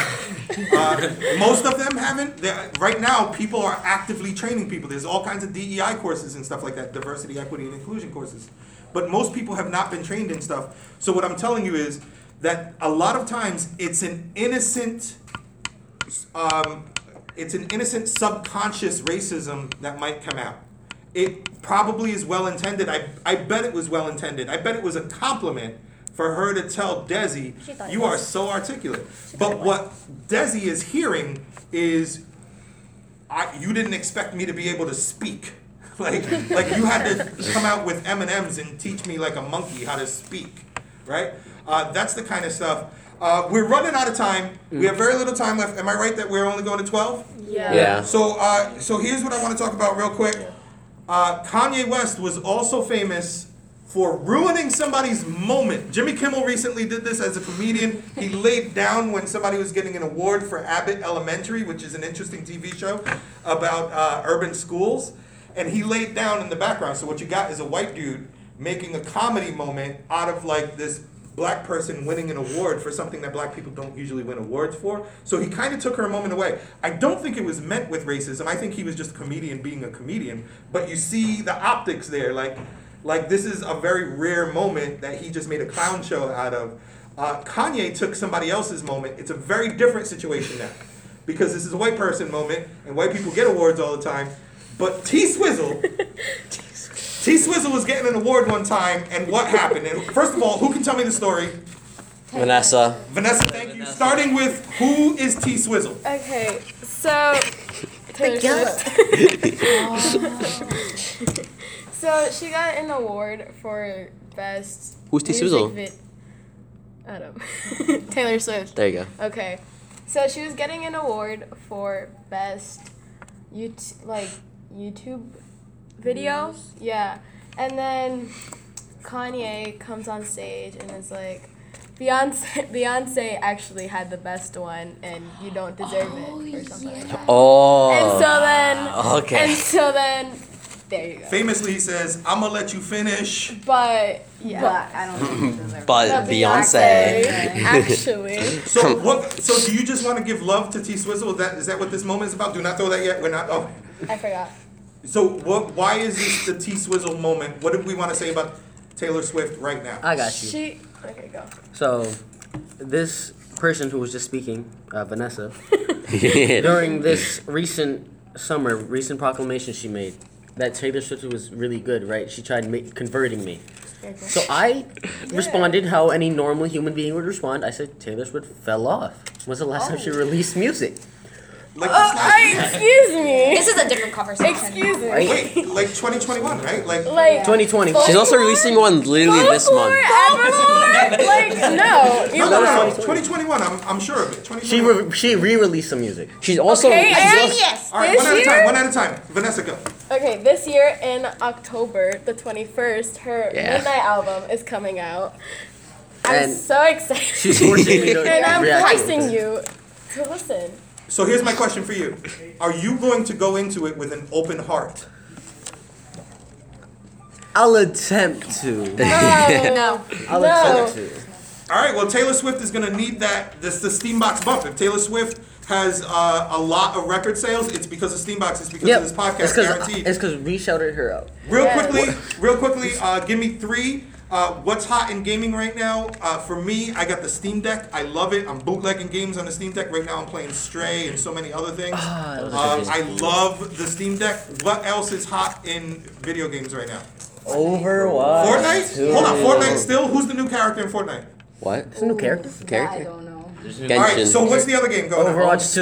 Most of them haven't. Right now, people are actively training people. There's all kinds of DEI courses and stuff like that, diversity, equity, and inclusion courses. But most people have not been trained in stuff. So what I'm telling you is that a lot of times it's an innocent subconscious racism that might come out. It probably is well-intended. I bet it was well-intended. I bet it was a compliment for her to tell Desi, you are so articulate. But what Desi is hearing is, you didn't expect me to be able to speak. Like you had to come out with M&Ms and teach me like a monkey how to speak, right? That's the kind of stuff. We're running out of time. We have very little time left. Am I right that we're only going to 12? Yeah. So here's what I want to talk about real quick. Kanye West was also famous for ruining somebody's moment. Jimmy Kimmel recently did this as a comedian. He laid down when somebody was getting an award for Abbott Elementary, which is an interesting TV show about urban schools. And he laid down in the background. So what you got is a white dude making a comedy moment out of like this black person winning an award for something that black people don't usually win awards for. So he kind of took her a moment away. I don't think it was meant with racism. I think he was just a comedian being a comedian. But you see the optics there. Like, this is a very rare moment that he just made a clown show out of. Kanye took somebody else's moment. It's a very different situation now because this is a white person moment, and white people get awards all the time. But T-Swizzle was getting an award one time, and what happened? And first of all, who can tell me the story? Vanessa, thank you. Starting with, who is T-Swizzle? Okay, so... Taylor Swift. So she got an award for best. Who's T-Swizzle? I don't know. Taylor Swift. There you go. Okay, so she was getting an award for best, YouTube video. Yeah, and then Kanye comes on stage and is like, Beyonce actually had the best one, and you don't deserve it, or something like that. And so then. There you go. Famously, he says, I'm going to let you finish. But I don't know. But Beyonce. Actually. So do you just want to give love to T-Swizzle? Is that what this moment is about? Do not throw that yet. We're not. Oh. I forgot. So why is this the T-Swizzle moment? What do we want to say about Taylor Swift right now? I got you. Okay, go. So this person who was just speaking, Vanessa, during this recent proclamation she made, that Taylor Swift was really good, right? She tried converting me. So I responded how any normal human being would respond. I said, Taylor Swift fell off. When's the last time she released music? Excuse me. This is a different conversation. Excuse me. Right? Wait, 2021, right? 2020. She's also releasing one literally this month. No. 2021, I'm sure of it. 2021. She re-released some music. She's also... Yes. All right, one at a time. Vanessa, go. Okay, this year in October, the 21st, her Midnight album is coming out. And I'm so excited. She's forcing me to and I'm forcing you to listen. So here's my question for you. Are you going to go into it with an open heart? I'll attempt to. No. I'll attempt to. All right, well, Taylor Swift is going to need that. This the Steambox bump. If Taylor Swift has a lot of record sales, it's because of Steambox. It's because of this podcast, guaranteed. It's because we shouted her out. Real quickly, give me three. What's hot in gaming right now? For me, I got the Steam Deck. I love it. I'm bootlegging games on the Steam Deck. Right now I'm playing Stray and so many other things. I love the Steam Deck. What else is hot in video games right now? Overwatch. Fortnite? Too. Hold on, Fortnite still? Who's the new character in Fortnite? What? There's a new character? I don't know. All right, so what's the other game going on? Overwatch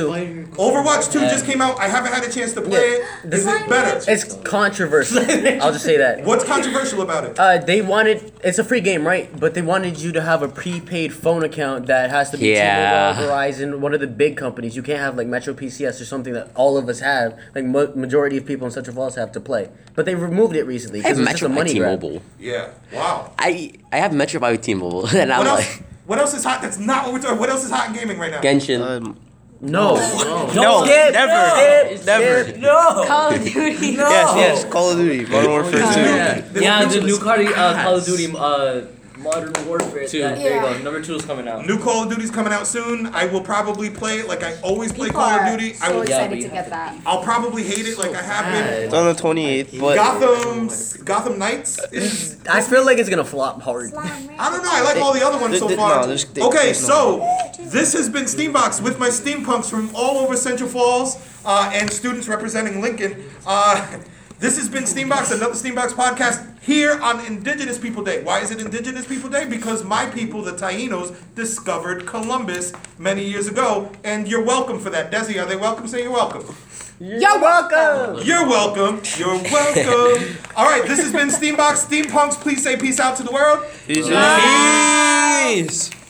2 just came out. I haven't had a chance to play it. Is it better? It's controversial. I'll just say that. What's controversial about it? They wanted... It's a free game, right? But they wanted you to have a prepaid phone account that has to be T-Mobile, Verizon, one of the big companies. You can't have, like, Metro PCS or something that all of us have. Like, majority of people in Central Falls have to play. But they removed it recently. I have Metro by T-Mobile. Yeah. Wow. I have Metro by T-Mobile. And I'm like... What else is hot? That's not what we're talking. What else is hot in gaming right now? Genshin. No. Call of Duty. No. Yes, Call of Duty. Modern Warfare 2. Yeah, the new Call of Duty Modern Warfare 2. There you go. Number 2 is coming out. New Call of Duty is coming out soon. I will probably play it like I always play Call of Duty. So I will excited to get that. I'll probably hate it like I have been. It's on the 28th. But Gotham Knights is... I feel like it's going to flop hard. I don't know. I like all the other ones so far. Okay, so this has been Steambox with my Steampunks from all over Central Falls and students representing Lincoln. This has been Steambox, another Steambox podcast here on Indigenous People Day. Why is it Indigenous People Day? Because my people, the Taínos, discovered Columbus many years ago, and you're welcome for that. Desi, are they welcome? Say you're welcome. You're welcome. You're welcome. You're welcome. All right, this has been Steambox. Steampunks, please say peace out to the world. Peace. Peace.